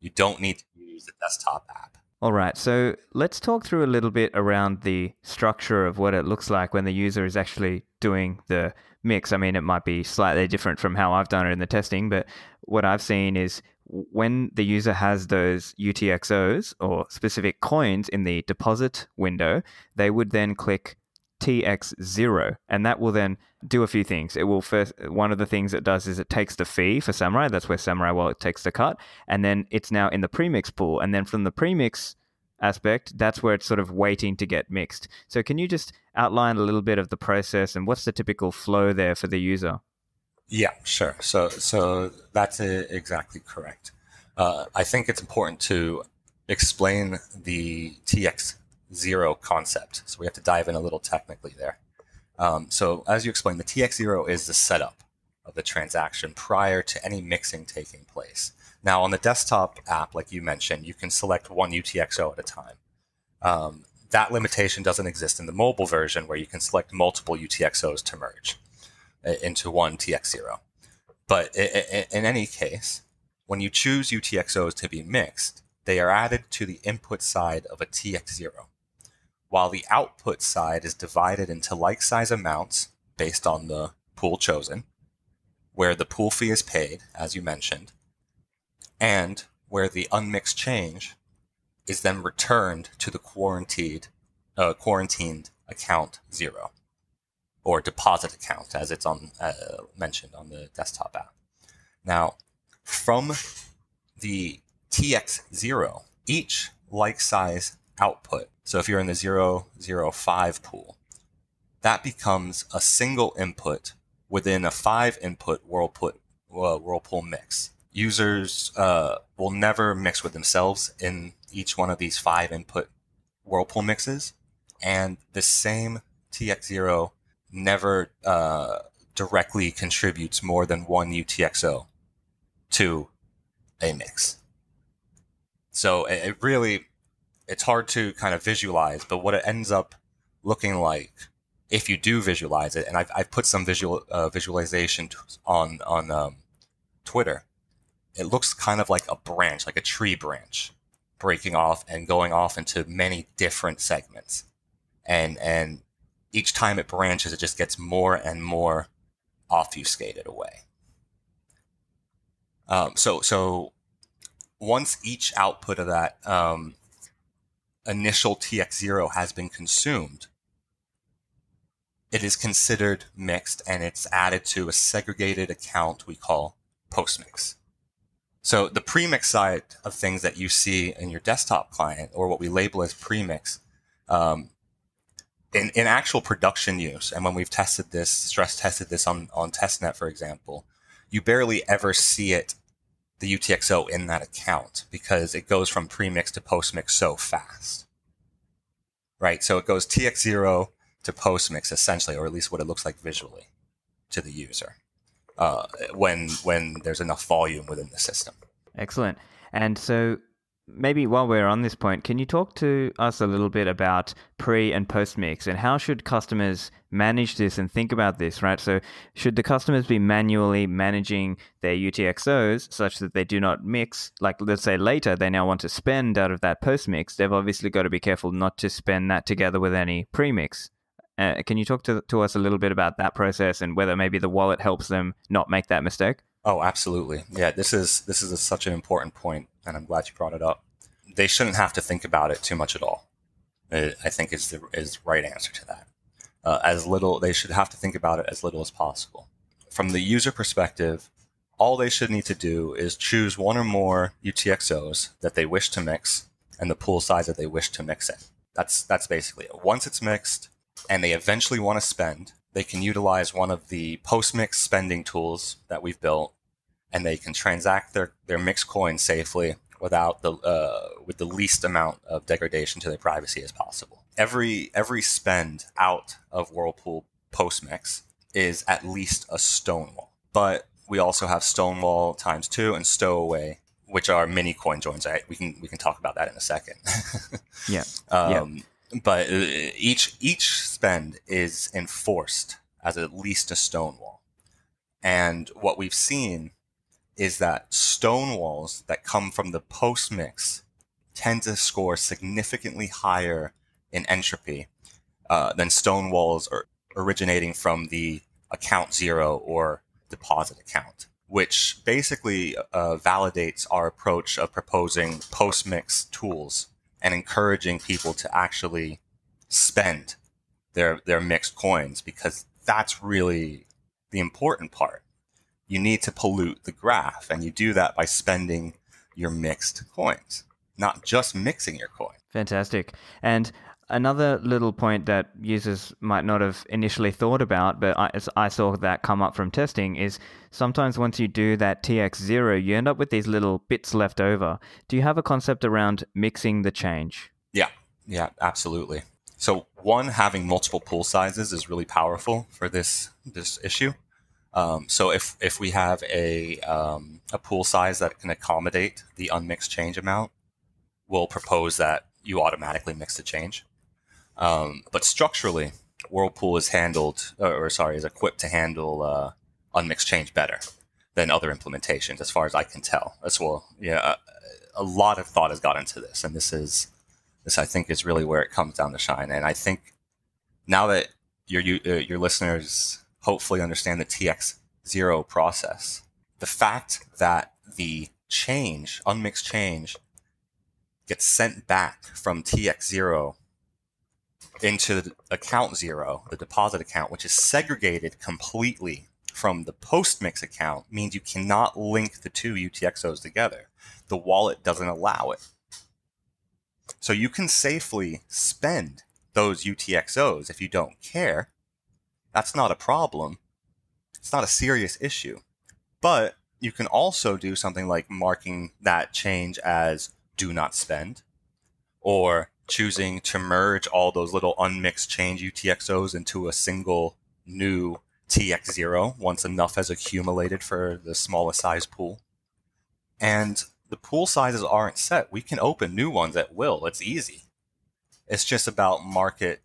You don't need to use the desktop app. All right, so let's talk through a little bit around the structure of what it looks like when the user is actually doing the mix. I mean, it might be slightly different from how I've done it in the testing, but what I've seen is when the user has those U T X Os or specific coins in the deposit window, they would then click T X zero, and that will then do a few things. It will first, one of the things it does is it takes the fee for Samurai. That's where Samurai Wallet takes the cut, and then it's now in the premix pool. And then from the premix aspect, that's where it's sort of waiting to get mixed. So can you just outline a little bit of the process and what's the typical flow there for the user? Yeah, sure. So, so that's a, exactly correct. Uh, I think it's important to explain the T X zero concept. So we have to dive in a little technically there. Um, so as you explained, the T X zero is the setup of the transaction prior to any mixing taking place. Now on the desktop app, like you mentioned, you can select one U T X O at a time. Um, that limitation doesn't exist in the mobile version where you can select multiple U T X Os to merge into one T X zero. But in any case, when you choose U T X Os to be mixed, they are added to the input side of a T X zero, while the output side is divided into like-size amounts based on the pool chosen, where the pool fee is paid, as you mentioned, and where the unmixed change is then returned to the quarantined, uh, quarantined account zero, or deposit account, as it's on uh, mentioned on the desktop app. Now, from the T X zero, each like-size output, so if you're in the zero zero five pool, that becomes a single input within a five-input Whirlpool, uh, Whirlpool mix. Users uh, will never mix with themselves in each one of these five-input Whirlpool mixes, and the same T X zero never uh, directly contributes more than one U T X O to a mix. So it really... it's hard to kind of visualize, but what it ends up looking like, if you do visualize it, and I've, I've put some visual uh, visualization on on um, Twitter, it looks kind of like a branch, like a tree branch, breaking off and going off into many different segments, and and each time it branches, it just gets more and more obfuscated away. Um, so so once each output of that Um, initial T X zero has been consumed, it is considered mixed and it's added to a segregated account we call postmix. So the premix side of things that you see in your desktop client, or what we label as premix, um, in, in actual production use, and when we've tested this, stress tested this on, on testnet, for example, you barely ever see it, the U T X O in that account, because it goes from premix to postmix so fast, right? So it goes T X zero to postmix essentially, or at least what it looks like visually to the user uh, when when there's enough volume within the system. Excellent. And so Maybe while we're on this point, can you talk to us a little bit about pre and post mix and how should customers manage this and think about this, right? So should the customers be manually managing their U T X Os such that they do not mix? Like, let's say later they now want to spend out of that post mix. They've obviously got to be careful not to spend that together with any pre mix. Uh, can you talk to, to us a little bit about that process and whether maybe the wallet helps them not make that mistake? Oh, absolutely. Yeah, this is this is a, such an important point, and I'm glad you brought it up. They shouldn't have to think about it too much at all, I think is the is the right answer to that. Uh, as little, they should have to think about it as little as possible. From the user perspective, all they should need to do is choose one or more U T X Os that they wish to mix and the pool size that they wish to mix in. That's, that's basically it. Once it's mixed and they eventually want to spend, they can utilize one of the post-mix spending tools that we've built, and they can transact their, their mixed coin safely without the uh, with the least amount of degradation to their privacy as possible. Every every spend out of Whirlpool post-mix is at least a stonewall, but we also have stonewall times two and stowaway, which are mini coin joins. I, we can we can talk about that in a second. yeah. Um, yeah. But each each spend is enforced as at least a stonewall. And what we've seen is that stonewalls that come from the post-mix tend to score significantly higher in entropy uh, than stonewalls or originating from the account zero or deposit account, which basically uh, validates our approach of proposing post-mix tools and encouraging people to actually spend their their mixed coins, because that's really the important part. You need to pollute the graph, and you do that by spending your mixed coins, not just mixing your coin. Fantastic. And another little point that users might not have initially thought about, but I, as I saw that come up from testing, is sometimes once you do that T X zero, you end up with these little bits left over. Do you have a concept around mixing the change? Yeah, yeah, absolutely. So one, having multiple pool sizes is really powerful for this this issue. Um, so if if we have a um, a pool size that can accommodate the unmixed change amount, we'll propose that you automatically mix the change. Um, but structurally, Whirlpool is handled, or, or sorry, is equipped to handle uh, unmixed change better than other implementations, as far as I can tell. As well, yeah, a, a lot of thought has gone into this, and this is this I think is really where it comes down to shine. And I think now that your you, uh, your listeners hopefully understand the T X zero process, the fact that the change, unmixed change, gets sent back from T X zero into the account zero, the deposit account, which is segregated completely from the post-mix account, means you cannot link the two U T X Os together. The wallet doesn't allow it. So you can safely spend those U T X Os if you don't care. That's not a problem. It's not a serious issue. But you can also do something like marking that change as do not spend, or choosing to merge all those little unmixed change U T X Os into a single new T X zero once enough has accumulated for the smallest size pool. And the pool sizes aren't set. We can open new ones at will. It's easy. It's just about market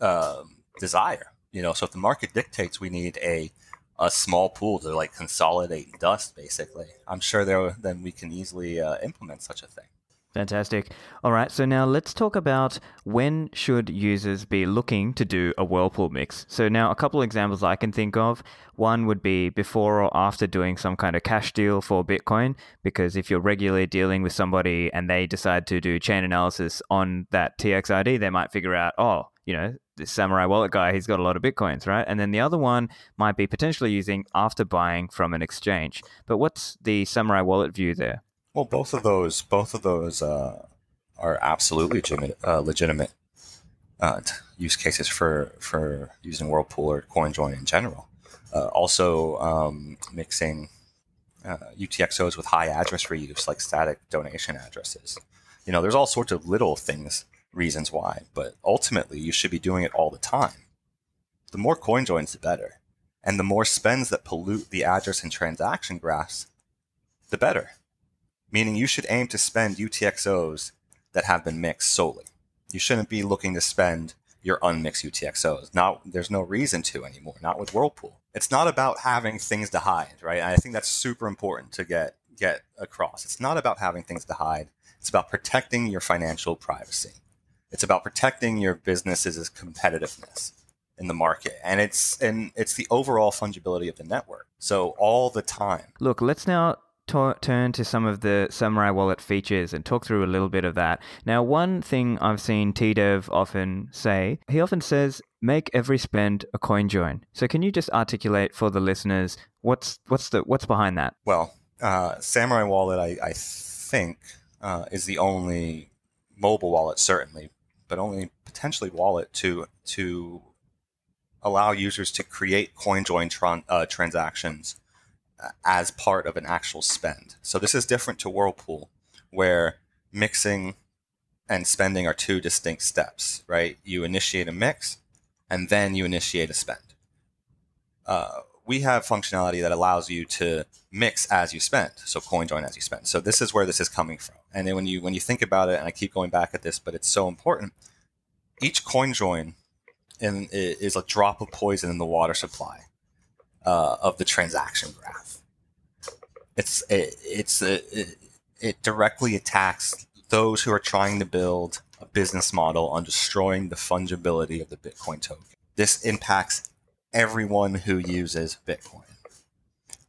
um, desire. You know, so if the market dictates we need a a small pool to like consolidate dust, basically, I'm sure there then we can easily uh, implement such a thing. Fantastic. All right, so now let's talk about when should users be looking to do a Whirlpool mix. So now a couple examples I can think of. One would be before or after doing some kind of cash deal for Bitcoin, because if you're regularly dealing with somebody and they decide to do chain analysis on that T X I D, they might figure out, oh, you know, this Samurai Wallet guy, he's got a lot of Bitcoins, right? And then the other one might be potentially using after buying from an exchange. But what's the Samurai Wallet view there? Well, both of those, both of those uh, are absolutely legitimate, uh, legitimate uh, use cases for for using Whirlpool or CoinJoin in general. Uh, also, um, mixing uh, U T X Os with high address reuse, like static donation addresses. You know, there's all sorts of little things, reasons why, but ultimately you should be doing it all the time. The more CoinJoins, the better, and the more spends that pollute the address and transaction graphs, the better. meaning you should aim to spend U T X Os that have been mixed solely. You shouldn't be looking to spend your unmixed U T X Os. Not, there's no reason to anymore, not with Whirlpool. It's not about having things to hide, right? And I think that's super important to get get across. It's not about having things to hide. It's about protecting your financial privacy. It's about protecting your business's competitiveness in the market. And it's and it's the overall fungibility of the network. So all the time. Look, let's now t- turn to some of the Samurai Wallet features and talk through a little bit of that. Now, one thing I've seen T D E V often say, he often says, make every spend a coin join. So can you just articulate for the listeners what's what's the what's behind that? Well, uh, Samurai Wallet, I, I think, uh, is the only mobile wallet, certainly, but only potentially wallet to to allow users to create coin join tran- uh, transactions as part of an actual spend. So this is different to Whirlpool, where mixing and spending are two distinct steps, right? You initiate a mix, and then you initiate a spend. Uh, we have functionality that allows you to mix as you spend, so coin join as you spend. So this is where this is coming from. And then when you when you think about it, and I keep going back at this, but it's so important, each coin join in, is a drop of poison in the water supply Uh, of the transaction graph. It's it, it's a, it, it directly attacks those who are trying to build a business model on destroying the fungibility of the Bitcoin token. This impacts everyone who uses Bitcoin.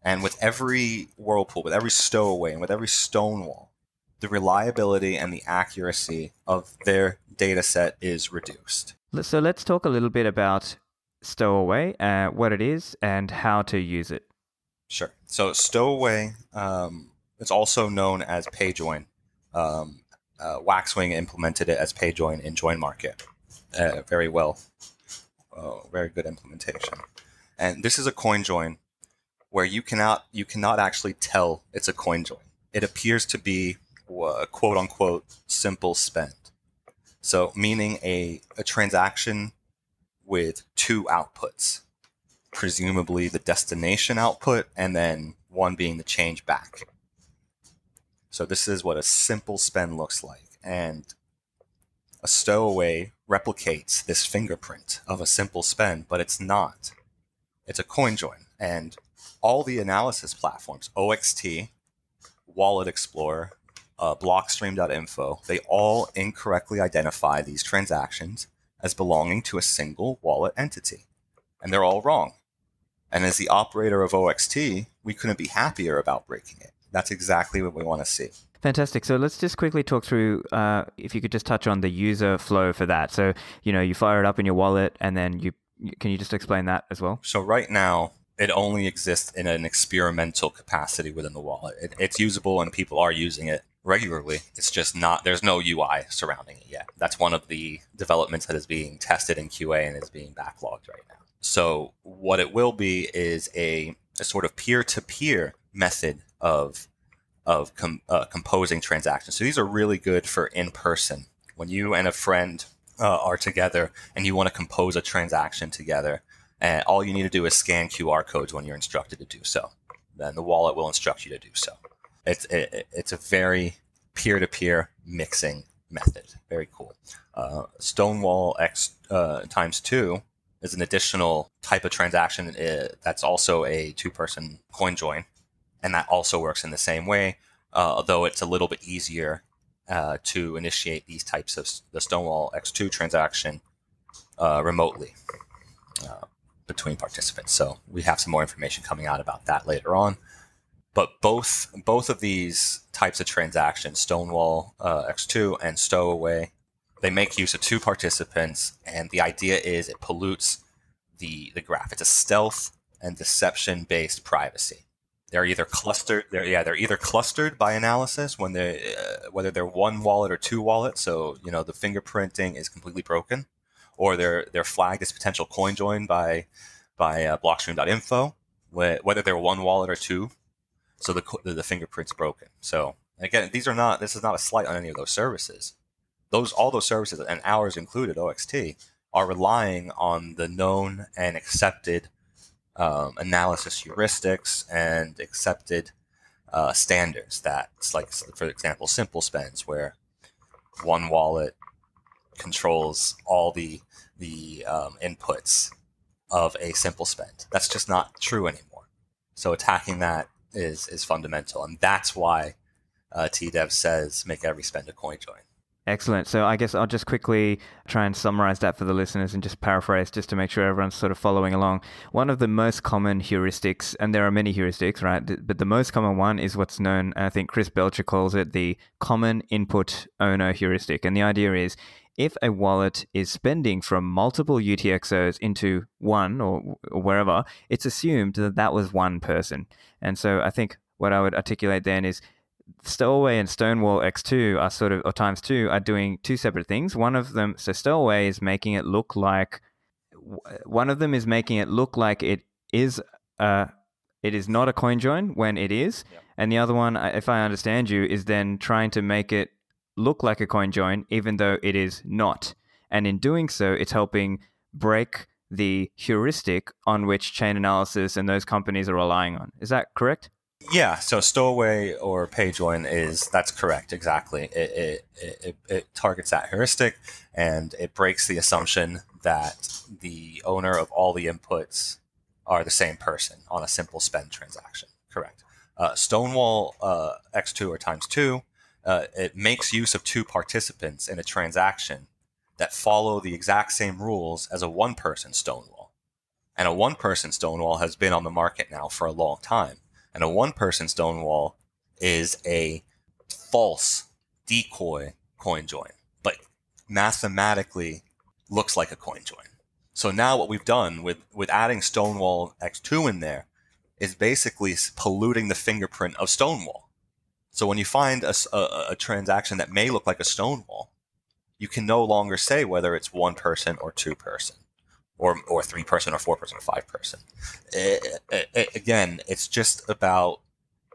And with every Whirlpool, with every Stowaway, and with every Stonewall, the reliability and the accuracy of their data set is reduced. So let's talk a little bit about Stowaway, uh, what it is, and how to use it. Sure. So Stowaway, um, it's also known as PayJoin. Um, uh, Waxwing implemented it as PayJoin in Join Market. Uh, very well. Oh, very good implementation. And this is a coin join where you cannot you cannot actually tell it's a coin join. It appears to be a quote unquote simple spend. So meaning a a transaction with two outputs, presumably the destination output and then one being the change back. So this is what a simple spend looks like. And a Stowaway replicates this fingerprint of a simple spend, but it's not. It's a coin join. And all the analysis platforms, O X T, Wallet Explorer, uh, Blockstream dot info, they all incorrectly identify these transactions as belonging to a single wallet entity. And they're all wrong. And as the operator of O X T, we couldn't be happier about breaking it. That's exactly what we want to see. Fantastic. So let's just quickly talk through, uh, if you could just touch on the user flow for that. So, you know, you fire it up in your wallet and then you, can you just explain that as well? So right now, it only exists in an experimental capacity within the wallet. It, it's usable and people are using it regularly. It's just not, there's no U I surrounding it yet. That's one of the developments that is being tested in Q A and is being backlogged right now. So what it will be is a, a sort of peer-to-peer method of of com, uh, composing transactions. So these are really good for in-person. When you and a friend uh, are together and you want to compose a transaction together, and all you need to do is scan Q R codes when you're instructed to do so. Then the wallet will instruct you to do so. It's it, it's a very peer-to-peer mixing method. Very cool. Uh, Stonewall X uh, times two is an additional type of transaction that's also a two-person coin join, and that also works in the same way, uh, although it's a little bit easier uh, to initiate these types of the Stonewall X two transaction uh, remotely uh, between participants. So we have some more information coming out about that later on. But both both of these types of transactions, Stonewall uh, X two and Stowaway, they make use of two participants, and the idea is it pollutes the, the graph. It's a stealth and deception-based privacy. They're either clustered. They're, yeah, they're either clustered by analysis when they uh, whether they're one wallet or two wallets. So you know the fingerprinting is completely broken, or they're they're flagged as potential coin join by by uh, Blockstream dot info, whether they're one wallet or two. So the, the fingerprint's broken. So again, these are not. This is not a slight on any of those services. Those all those services and ours included, O X T, are relying on the known and accepted um, analysis heuristics and accepted uh, standards that, like, for example, simple spends, where one wallet controls all the the um, inputs of a simple spend. That's just not true anymore. So attacking that is is fundamental, and that's why uh, T DEV says make every spend a coin join. Excellent. So I guess I'll just quickly try and summarize that for the listeners and just paraphrase just to make sure everyone's sort of following along. One of the most common heuristics, and there are many heuristics, right? But the most common one is what's known, I think Chris Belcher calls it, the common input owner heuristic. And the idea is if a wallet is spending from multiple U T X Os into one or, or wherever, it's assumed that that was one person. And so I think what I would articulate then is Stowaway and Stonewall X two are sort of, or times two, are doing two separate things. One of them, so Stowaway is making it look like, one of them is making it look like it is a, it is not a coin join when it is. Yep. And the other one, if I understand you, is then trying to make it look like a coin join, even though it is not. And in doing so, it's helping break the heuristic on which Chain Analysis and those companies are relying on. Is that correct? Yeah, so Stowaway or PayJoin is, that's correct, exactly. It, it it it targets that heuristic, and it breaks the assumption that the owner of all the inputs are the same person on a simple spend transaction, correct. Uh, Stonewall uh, X two or times two, uh, it makes use of two participants in a transaction that follow the exact same rules as a one-person Stonewall. And a one-person Stonewall has been on the market now for a long time. And a one-person Stonewall is a false decoy coin join, but mathematically looks like a coin join. So now what we've done with, with adding Stonewall X two in there is basically polluting the fingerprint of Stonewall. So when you find a, a, a transaction that may look like a Stonewall, you can no longer say whether it's one person or two person. Or, or three person, or four person, or five person. It, it, it, again, it's just about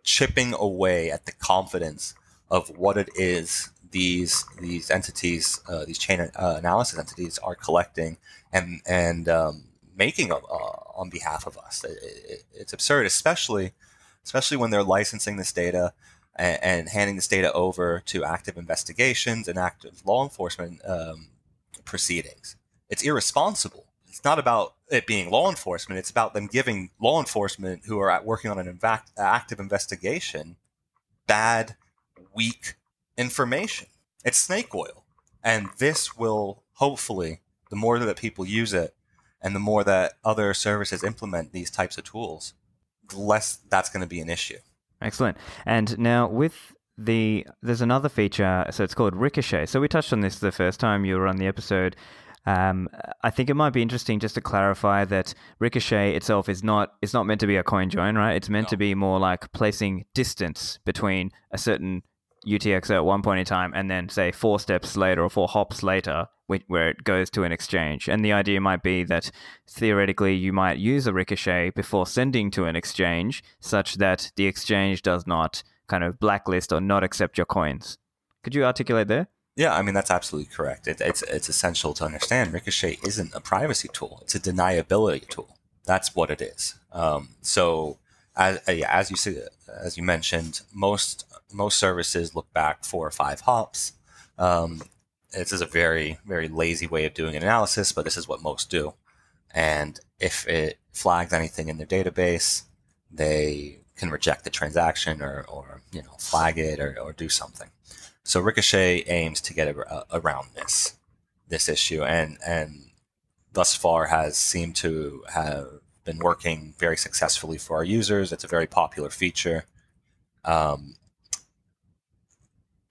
chipping away at the confidence of what it is these these entities, uh, these chain uh, analysis entities, are collecting and and um, making of, uh, on behalf of us. It, it, it's absurd, especially especially when they're licensing this data and, and handing this data over to active investigations and active law enforcement um, proceedings. It's irresponsible. It's not about it being law enforcement. It's about them giving law enforcement who are at working on an inv- active investigation bad, weak information. It's snake oil. And this will hopefully, the more that people use it and the more that other services implement these types of tools, the less that's going to be an issue. Excellent. And now with... the there's another feature, so it's called Ricochet. So we touched on this the first time you were on the episode. Um, I think it might be interesting just to clarify that Ricochet itself is not it's not meant to be a coin join, right? It's meant no. to be more like placing distance between a certain U T X O at one point in time and then, say, four steps later or four hops later where it goes to an exchange. And the idea might be that theoretically you might use a Ricochet before sending to an exchange such that the exchange does not kind of blacklist or not accept your coins. Could you articulate there? Yeah, I mean, that's absolutely correct. It, it's it's essential to understand Ricochet isn't a privacy tool. It's a deniability tool. That's what it is. Um, so as, as you see, as you mentioned, most most services look back four or five hops. Um, this is a very, very lazy way of doing an analysis, but this is what most do. And if it flags anything in their database, they can reject the transaction or, or you know, flag it or, or do something. So Ricochet aims to get a, a, around this this issue and, and thus far has seemed to have been working very successfully for our users. It's a very popular feature. Um,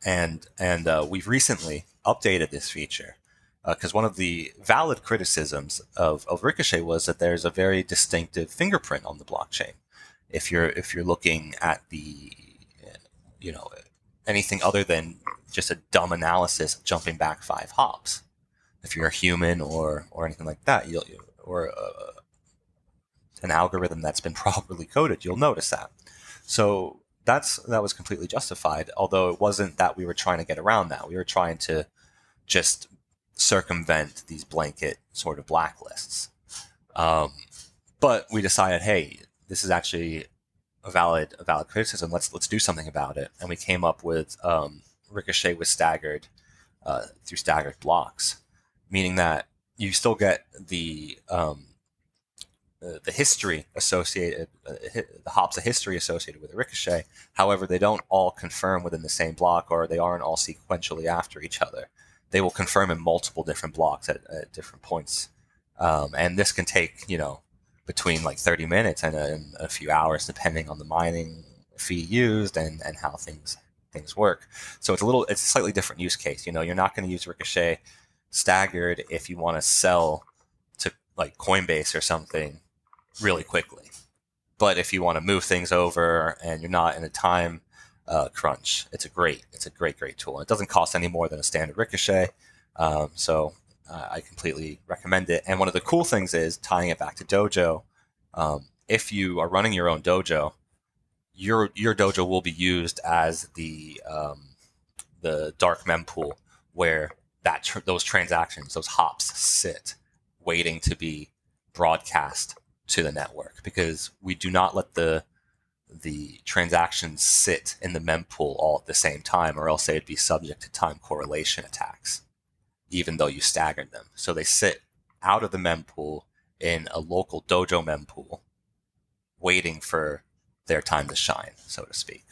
and and uh, we've recently updated this feature because uh, one of the valid criticisms of, of Ricochet was that there's a very distinctive fingerprint on the blockchain. If you're if you're looking at the, you know, anything other than just a dumb analysis of jumping back five hops, if you're a human or or anything like that, you'll or uh, an algorithm that's been properly coded, you'll notice that. So that's that was completely justified. Although it wasn't that we were trying to get around that, we were trying to just circumvent these blanket sort of blacklists. Um, but we decided, hey. This is actually a valid a valid criticism. Let's let's do something about it. And we came up with um, Ricochet with staggered uh, through staggered blocks, meaning that you still get the um, the, the history associated, uh, the hops of history associated with a ricochet. However, they don't all confirm within the same block, or they aren't all sequentially after each other. They will confirm in multiple different blocks at, at different points. Um, and this can take, you know, between like thirty minutes and a, and a few hours, depending on the mining fee used and, and how things things work. So it's a little, it's a slightly different use case. You know, you're not going to use Ricochet staggered if you want to sell to like Coinbase or something really quickly. But if you want to move things over and you're not in a time uh, crunch, it's a great, it's a great, great tool. It doesn't cost any more than a standard Ricochet. Um, so Uh, I completely recommend it. And one of the cool things is tying it back to Dojo. Um, if you are running your own Dojo, your your Dojo will be used as the um, the dark mempool where that tr- those transactions, those hops sit waiting to be broadcast to the network, because we do not let the the transactions sit in the mempool all at the same time, or else they'd be subject to time correlation attacks, even though you staggered them. So they sit out of the mempool in a local Dojo mempool, waiting for their time to shine, so to speak.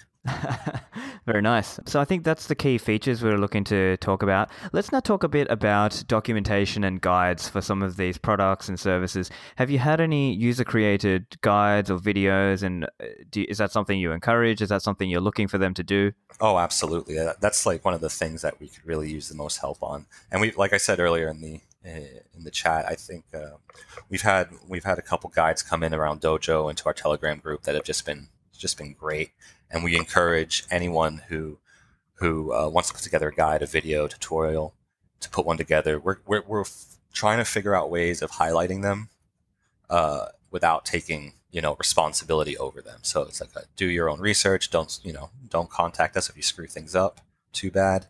Very nice. So I think that's the key features we're looking to talk about. Let's now talk a bit about documentation and guides for some of these products and services. Have you had any user-created guides or videos? And do, is that something you encourage? Is that something you're looking for them to do? Oh, absolutely. That's like one of the things that we could really use the most help on. And we, like I said earlier in the in the chat, I think uh, we've had we've had a couple guides come in around Dojo into our Telegram group that have just been just been great. And we encourage anyone who who uh, wants to put together a guide, a video, tutorial, to put one together. We're we're, we're f- trying to figure out ways of highlighting them uh, without taking you know responsibility over them. So it's like a, do your own research. Don't you know? Don't contact us if you screw things up. Too bad,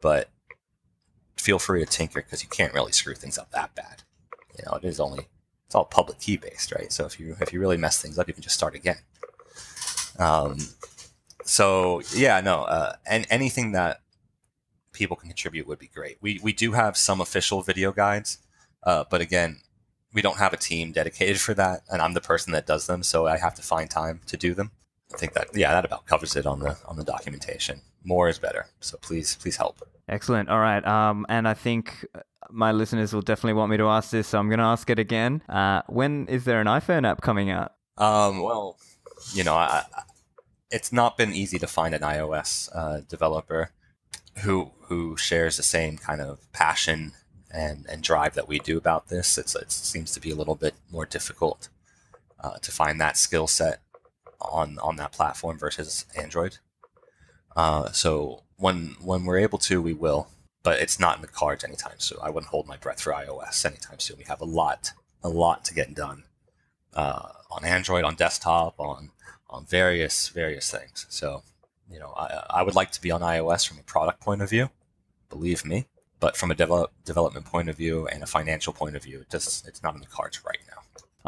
but feel free to tinker, because you can't really screw things up that bad. You know, it is only it's all public key based, right? So if you if you really mess things up, you can just start again. Um. So yeah, no, uh, and anything that people can contribute would be great. We we do have some official video guides, uh, but again, we don't have a team dedicated for that, and I'm the person that does them, so I have to find time to do them. I think that yeah, that about covers it on the on the documentation. More is better, so please please help. Excellent. All right, um, and I think my listeners will definitely want me to ask this, so I'm going to ask it again. Uh, when is there an iPhone app coming out? Um, well, you know, I. I It's not been easy to find an iOS uh, developer who who shares the same kind of passion and, and drive that we do about this. It's, it seems to be a little bit more difficult uh, to find that skill set on on that platform versus Android. Uh, so when when we're able to, we will. But it's not in the cards anytime soon. I wouldn't hold my breath for iOS anytime soon. We have a lot a lot to get done uh, on Android, on desktop, on. on various, various things. So, you know, I, I would like to be on iOS from a product point of view, believe me, but from a develop, development point of view and a financial point of view, it just, it's not in the cards right now.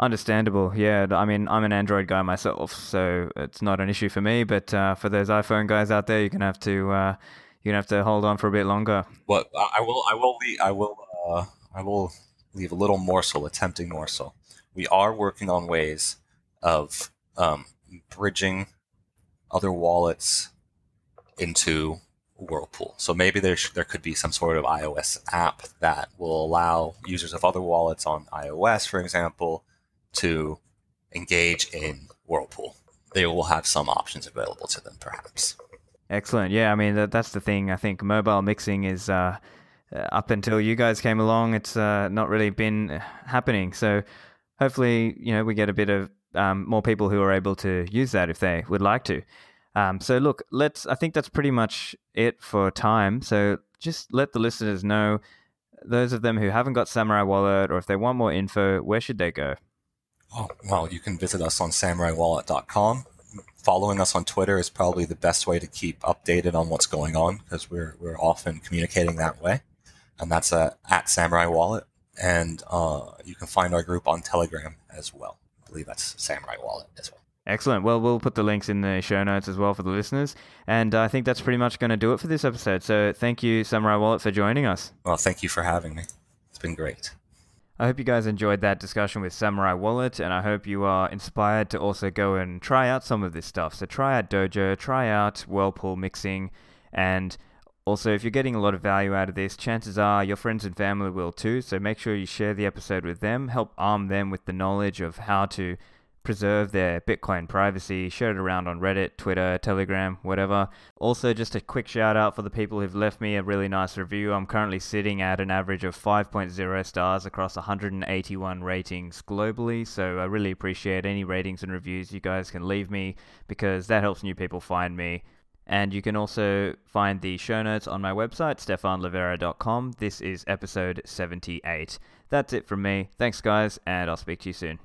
Understandable. Yeah. I mean, I'm an Android guy myself, so it's not an issue for me, but uh, for those iPhone guys out there, you're going to have to, uh, you're going to have to hold on for a bit longer. Well, I will, I will, leave, I will, uh, I will leave a little morsel, a tempting morsel. We are working on ways of, um, bridging other wallets into Whirlpool. So maybe there sh- there could be some sort of iOS app that will allow users of other wallets on iOS, for example, to engage in Whirlpool. They will have some options available to them, perhaps. Excellent. Yeah, I mean, that, that's the thing. I think mobile mixing is... Uh, up until you guys came along, it's uh, not really been happening. So hopefully, you know, we get a bit of Um, more people who are able to use that if they would like to. Um, so look, let's. I think that's pretty much it for time. So just let the listeners know, those of them who haven't got Samurai Wallet, or if they want more info, where should they go? Oh, well, you can visit us on samurai wallet dot com. Following us on Twitter is probably the best way to keep updated on what's going on, because we're we're often communicating that way, and that's uh, at Samurai Wallet. And uh, you can find our group on Telegram as well. I believe that's Samurai Wallet as well. Excellent. Well, we'll put the links in the show notes as well for the listeners. And I think that's pretty much going to do it for this episode. So thank you, Samurai Wallet, for joining us. Well, thank you for having me. It's been great. I hope you guys enjoyed that discussion with Samurai Wallet, and I hope you are inspired to also go and try out some of this stuff. So try out Dojo, try out Whirlpool mixing, and also if you're getting a lot of value out of this, chances are your friends and family will too. So make sure you share the episode with them, help arm them with the knowledge of how to preserve their Bitcoin privacy, share it around on Reddit, Twitter, Telegram, whatever. Also, just a quick shout out for the people who've left me a really nice review. I'm currently sitting at an average of five point oh stars across one hundred eighty-one ratings globally, so I really appreciate any ratings and reviews you guys can leave me, because that helps new people find me. And you can also find the show notes on my website, stefan levera dot com. This is episode seventy-eight. That's it from me. Thanks, guys, and I'll speak to you soon.